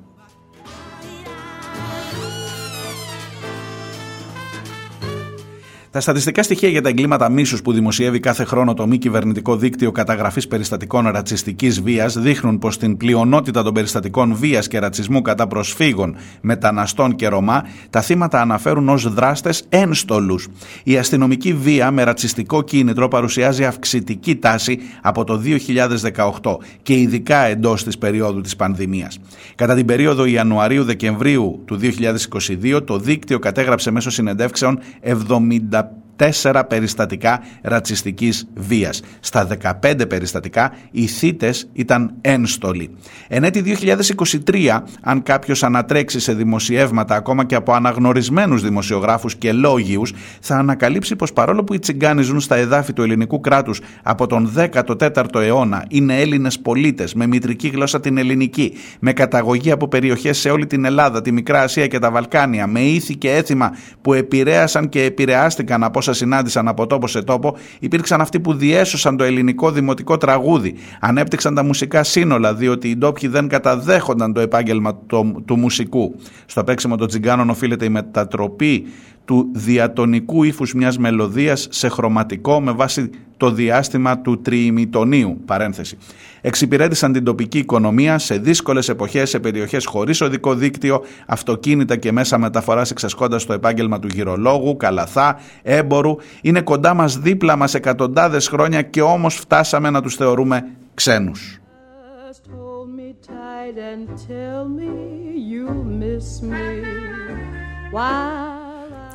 Τα στατιστικά στοιχεία για τα εγκλήματα μίσους που δημοσιεύει κάθε χρόνο το μη κυβερνητικό δίκτυο καταγραφής περιστατικών ρατσιστικής βίας δείχνουν πως στην πλειονότητα των περιστατικών βίας και ρατσισμού κατά προσφύγων, μεταναστών και Ρωμά, τα θύματα αναφέρουν ως δράστες ένστολους. Η αστυνομική βία με ρατσιστικό κίνητρο παρουσιάζει αυξητική τάση από το 2018 και ειδικά εντός της περίοδου της πανδημίας. Κατά την περίοδο Ιανουαρίου-Δεκεμβρίου του 2022, το δίκτυο κατέγραψε μέσω συνεντεύξεων 70 4 περιστατικά ρατσιστικής βίας. Στα 15 περιστατικά οι θύτες ήταν ένστολοι. Εν έτη 2023, αν κάποιος ανατρέξει σε δημοσιεύματα ακόμα και από αναγνωρισμένους δημοσιογράφους και λόγιους, θα ανακαλύψει πως παρόλο που οι Τσιγκάνοι ζουν στα εδάφη του ελληνικού κράτους από τον 14ο αιώνα, είναι Έλληνες πολίτες με μητρική γλώσσα την ελληνική, με καταγωγή από περιοχές σε όλη την Ελλάδα, τη Μικρά Ασία και τα Βαλκάνια, με ήθη και έθιμα που επηρέασαν και επηρεάστηκαν από όσα συνάντησαν από τόπο σε τόπο, υπήρξαν αυτοί που διέσωσαν το ελληνικό δημοτικό τραγούδι, ανέπτυξαν τα μουσικά σύνολα, διότι οι ντόπιοι δεν καταδέχονταν το επάγγελμα του μουσικού. Στο παίξιμο των Τσιγκάνων οφείλεται η μετατροπή του διατονικού ύφους μιας μελωδίας σε χρωματικό με βάση το διάστημα του τριημιτονίου, παρένθεση. Εξυπηρέτησαν την τοπική οικονομία σε δύσκολες εποχές, σε περιοχές χωρίς οδικό δίκτυο, αυτοκίνητα και μέσα μεταφοράς εξασκώντας το επάγγελμα του γυρολόγου, καλαθά, έμπορου. Είναι κοντά μας, δίπλα μας εκατοντάδες χρόνια και όμως φτάσαμε να τους θεωρούμε ξένους.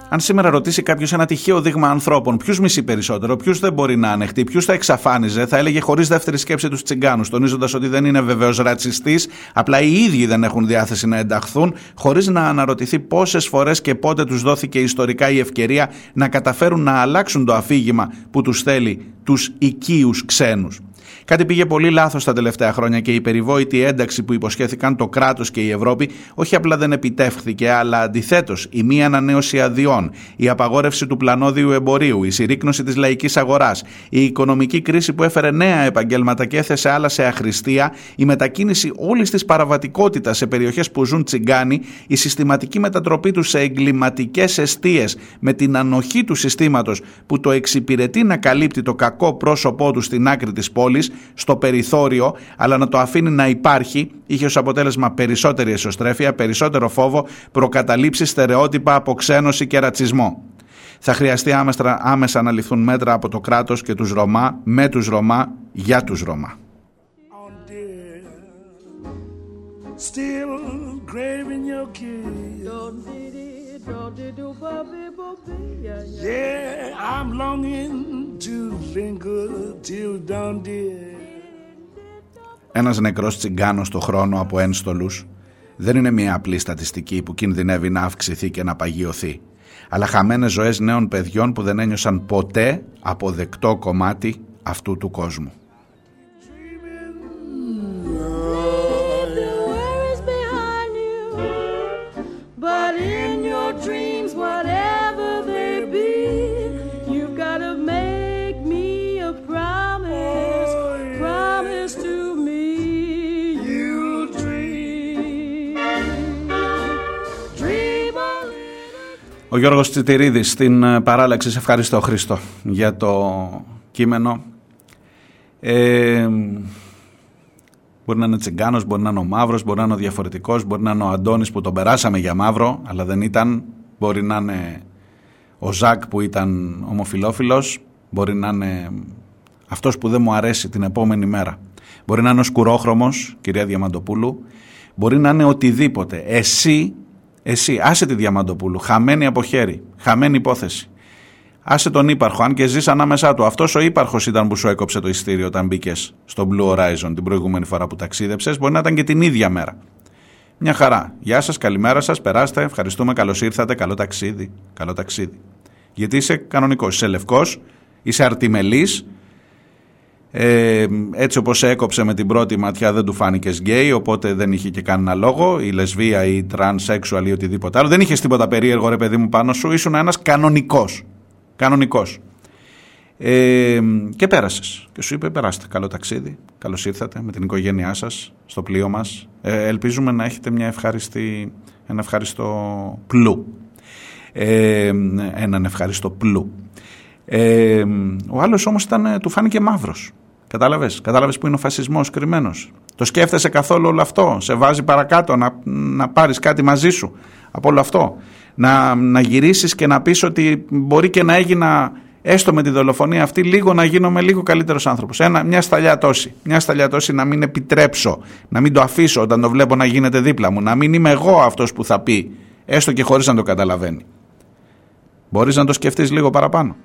Αν σήμερα ρωτήσει κάποιος ένα τυχαίο δείγμα ανθρώπων ποιους μισεί περισσότερο, ποιους δεν μπορεί να ανεχτεί, ποιους θα εξαφάνιζε, θα έλεγε χωρίς δεύτερη σκέψη τους Τσιγκάνους, τονίζοντας ότι δεν είναι βεβαίως ρατσιστής, απλά οι ίδιοι δεν έχουν διάθεση να ενταχθούν, χωρίς να αναρωτηθεί πόσες φορές και πότε τους δόθηκε ιστορικά η ευκαιρία να καταφέρουν να αλλάξουν το αφήγημα που τους θέλει τους οικείους ξένους. Κάτι πήγε πολύ λάθος τα τελευταία χρόνια και η περιβόητη ένταξη που υποσχέθηκαν το κράτος και η Ευρώπη όχι απλά δεν επιτεύχθηκε, αλλά αντιθέτως η μη ανανέωση αδειών, η απαγόρευση του πλανόδιου εμπορίου, η συρρίκνωση της λαϊκής αγοράς, η οικονομική κρίση που έφερε νέα επαγγέλματα και έθεσε άλλα σε αχρηστία, η μετακίνηση όλης της παραβατικότητας σε περιοχές που ζουν Τσιγκάνοι, η συστηματική μετατροπή τους σε εγκληματικές εστίες με την ανοχή του συστήματος που το εξυπηρετεί να καλύπτει το κακό πρόσωπό του στην άκρη της πόλης, στο περιθώριο, αλλά να το αφήνει να υπάρχει, είχε ως αποτέλεσμα περισσότερη εσωστρέφεια, περισσότερο φόβο, προκαταλήψεις, στερεότυπα, αποξένωση και ρατσισμό. Θα χρειαστεί άμεσα να ληφθούν μέτρα από το κράτος και τους Ρωμά, με τους Ρωμά, για τους Ρωμά. Yeah, I'm longing to linger till dawn, dear. Ένας νεκρός Τσιγκάνος το χρόνο από ένστολους δεν είναι μια απλή στατιστική που κινδυνεύει να αυξηθεί και να παγιωθεί, αλλά χαμένες ζωές νέων παιδιών που δεν ένιωσαν ποτέ αποδεκτό κομμάτι αυτού του κόσμου. Ο Γιώργος Τσιτηρίδης στην Παράλλαξη. Σε ευχαριστώ, Χρήστο, για το κείμενο. Μπορεί να είναι Τσιγκάνος, μπορεί να είναι ο Μαύρος, μπορεί να είναι ο Διαφορετικός, μπορεί να είναι ο Αντώνης που τον περάσαμε για Μαύρο, αλλά δεν ήταν. Μπορεί να είναι ο Ζακ που ήταν ομοφυλόφιλος, μπορεί να είναι αυτός που δεν μου αρέσει την επόμενη μέρα. Μπορεί να είναι ο Σκουρόχρωμος, κυρία Διαμαντοπούλου, μπορεί να είναι οτιδήποτε. Εσύ, άσε τη Διαμαντοπούλου, χαμένη από χέρι, χαμένη υπόθεση. Άσε τον ύπαρχο, αν και ζεις ανάμεσά του. Αυτός ο ύπαρχος ήταν που σου έκοψε το ειστήριο όταν μπήκες στο Blue Horizon την προηγούμενη φορά που ταξίδεψες, μπορεί να ήταν και την ίδια μέρα. Μια χαρά. Γεια σας, καλημέρα σας, περάστε, ευχαριστούμε, καλώς ήρθατε, καλό ταξίδι. Καλό ταξίδι. Γιατί είσαι κανονικός, είσαι λευκός, είσαι αρτιμελής. Έτσι όπως έκοψε με την πρώτη ματιά δεν του φάνηκες γκέι, οπότε δεν είχε και κανένα λόγο, η λεσβία ή τρανσέξουαλ ή οτιδήποτε άλλο, δεν είχες τίποτα περίεργο, ρε παιδί μου, πάνω σου, ήσουν ένας κανονικός και πέρασες και σου είπε περάστε, καλό ταξίδι, καλώς ήρθατε με την οικογένειά σας στο πλοίο μας, ελπίζουμε να έχετε μια ευχάριστο πλού, έναν ευχάριστο πλού. Ο άλλος όμως του φάνηκε μαύρος. Κατάλαβες που είναι ο φασισμός κρυμμένος. Το σκέφτεσαι καθόλου όλο αυτό? Σε βάζει παρακάτω να πάρεις κάτι μαζί σου από όλο αυτό, να γυρίσεις και να πεις ότι μπορεί και να έγινα, έστω με τη δολοφονία αυτή, λίγο να γίνομαι λίγο καλύτερος άνθρωπος. Μια σταλιά τόση να μην επιτρέψω, να μην το αφήσω όταν το βλέπω να γίνεται δίπλα μου, να μην είμαι εγώ αυτός που θα πει, έστω και χωρίς να το καταλαβαίνει. Μπορείς να το σκεφτείς λίγο παραπάνω.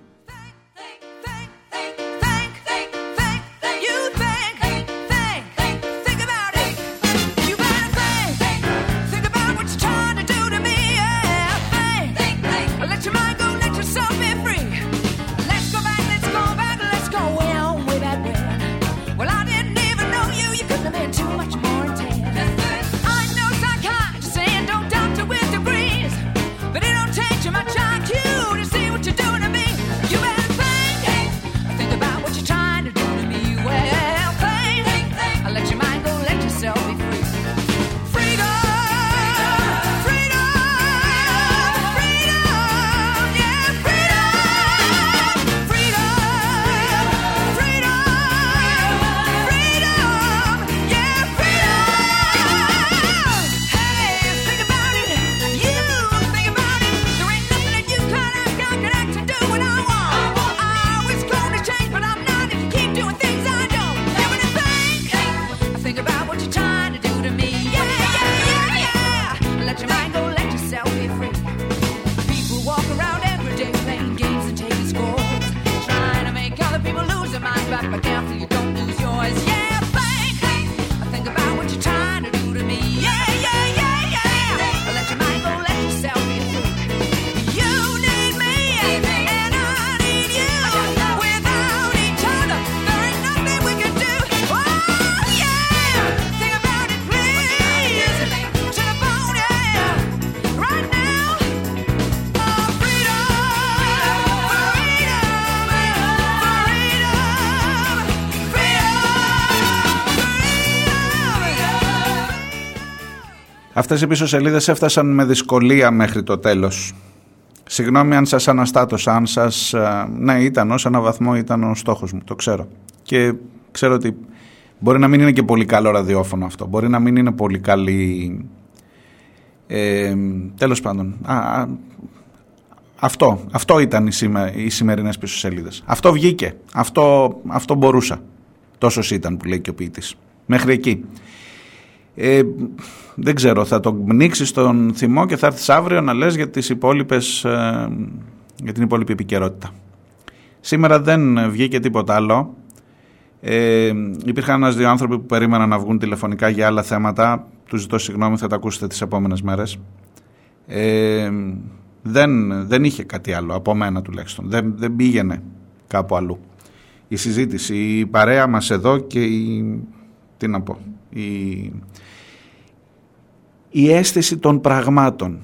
Αυτές οι πίσω σελίδες έφτασαν με δυσκολία μέχρι το τέλος. Συγγνώμη αν σας αναστάτωσα, αν σας... Ναι, ήταν, σε έναν βαθμό ήταν ο στόχος μου, το ξέρω. Και ξέρω ότι μπορεί να μην είναι και πολύ καλό ραδιόφωνο αυτό, μπορεί να μην είναι πολύ καλή... τέλος πάντων, αυτό ήταν οι σημερινές πίσω σελίδες. Αυτό βγήκε, αυτό μπορούσα. Τόσος ήταν που λέει και ο ποιητής. Μέχρι εκεί. Δεν ξέρω, θα τον πνίξεις τον θυμό και θα έρθεις αύριο να λες για τις υπόλοιπες, για την υπόλοιπη επικαιρότητα. Σήμερα δεν βγήκε τίποτα άλλο. Υπήρχαν ένας δύο άνθρωποι που περίμεναν να βγουν τηλεφωνικά για άλλα θέματα. Τους ζητώ συγγνώμη, θα τα ακούσετε τις επόμενες μέρες. Δεν είχε κάτι άλλο, από μένα τουλάχιστον. Δεν πήγαινε κάπου αλλού. Η συζήτηση, η παρέα μας εδώ και η... Τι να πω... Η αίσθηση των πραγμάτων,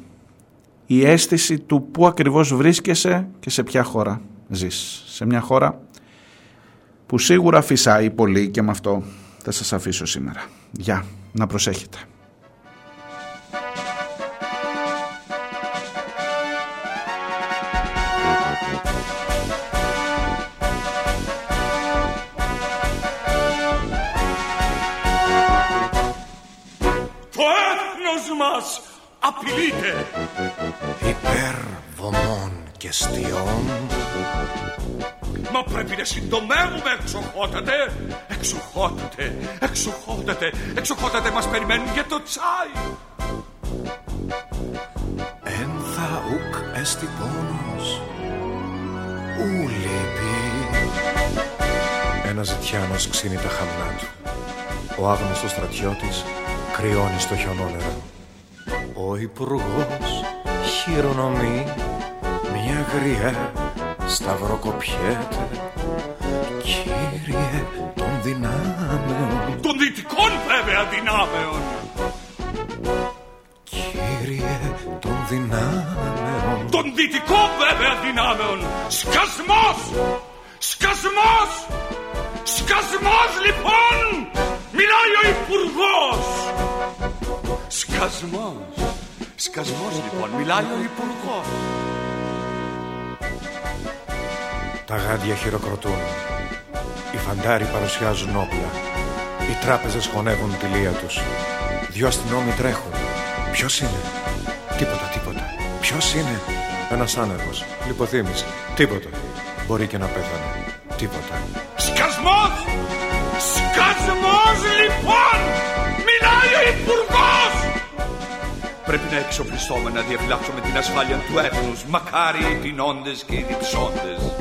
η αίσθηση του πού ακριβώς βρίσκεσαι και σε ποια χώρα ζεις. Σε μια χώρα που σίγουρα φυσάει πολύ και με αυτό θα σας αφήσω σήμερα. Γεια, να προσέχετε. Απειλείται υπέρ βωμών και στιών. Μα πρέπει να συντομεύουμε, εξοχότατε. Εξοχότατε μας περιμένουν για το τσάι. Εν θα ουκ εστι πόνος ου λύπη. Ένας ζητιάνος ξύνει τα χαμνά του. Ο άγνωστος στρατιώτης κρυώνει στο χιονόνερο. Ο υπουργός χειρονομεί, μια γριά σταυροκοπιέται. Κύριε των δυνάμεων, των δυτικών βέβαια δυνάμεων. Κύριε των δυνάμεων, των δυτικών βέβαια δυνάμεων. Σκασμός λοιπόν, μιλάει ο υπουργός. Σκασμός λοιπόν, μιλάει ο υπουργός. Τα γάντια χειροκροτούν. Οι φαντάροι παρουσιάζουν όπλα. Οι τράπεζες χωνεύουν τη λία τους. Δυο αστυνόμοι τρέχουν. Ποιος είναι? Τίποτα. Ποιος είναι? Ένας άνεργος, λιποθύμης. Τίποτα. Μπορεί και να πέθανε. Τίποτα. Σκασμός λοιπόν, μιλάει ο υπουργός. Πρέπει να εξοπλιστούμε, να διαφυλάξουμε την ασφάλεια του έθνους. Μακάρι οι τεινώντες και οι διψώντες.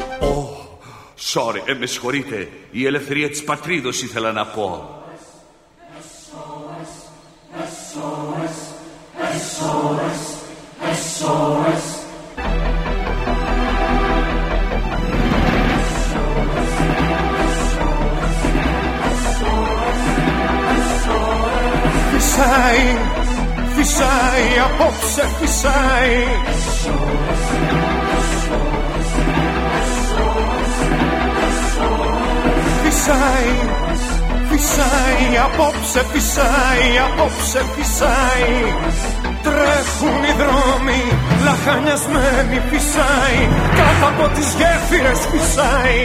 Με συγχωρείτε, η ελευθερία της πατρίδος ήθελα να πω. SOS. Φυσάει, απόψε φυσάει. Φυσάει, απόψε φυσάει. Τρέχουν οι δρόμοι λαχανιασμένοι, φυσάει. Κάτω από τις γέφυρες φυσάει.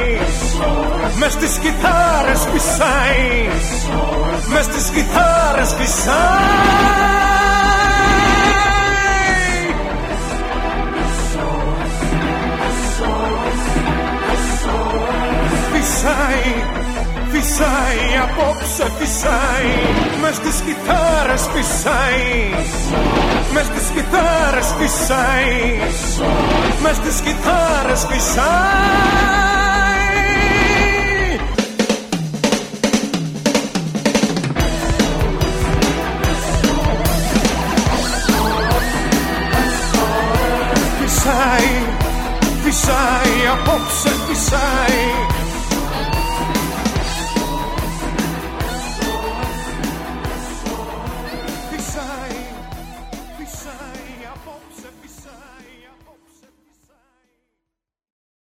Μες στις κιθάρες φυσάει. Φυσάει, απόψε φυσάει. Μες στις κιθάρες φυσάει. Φυσάει, απόψε φυσάει.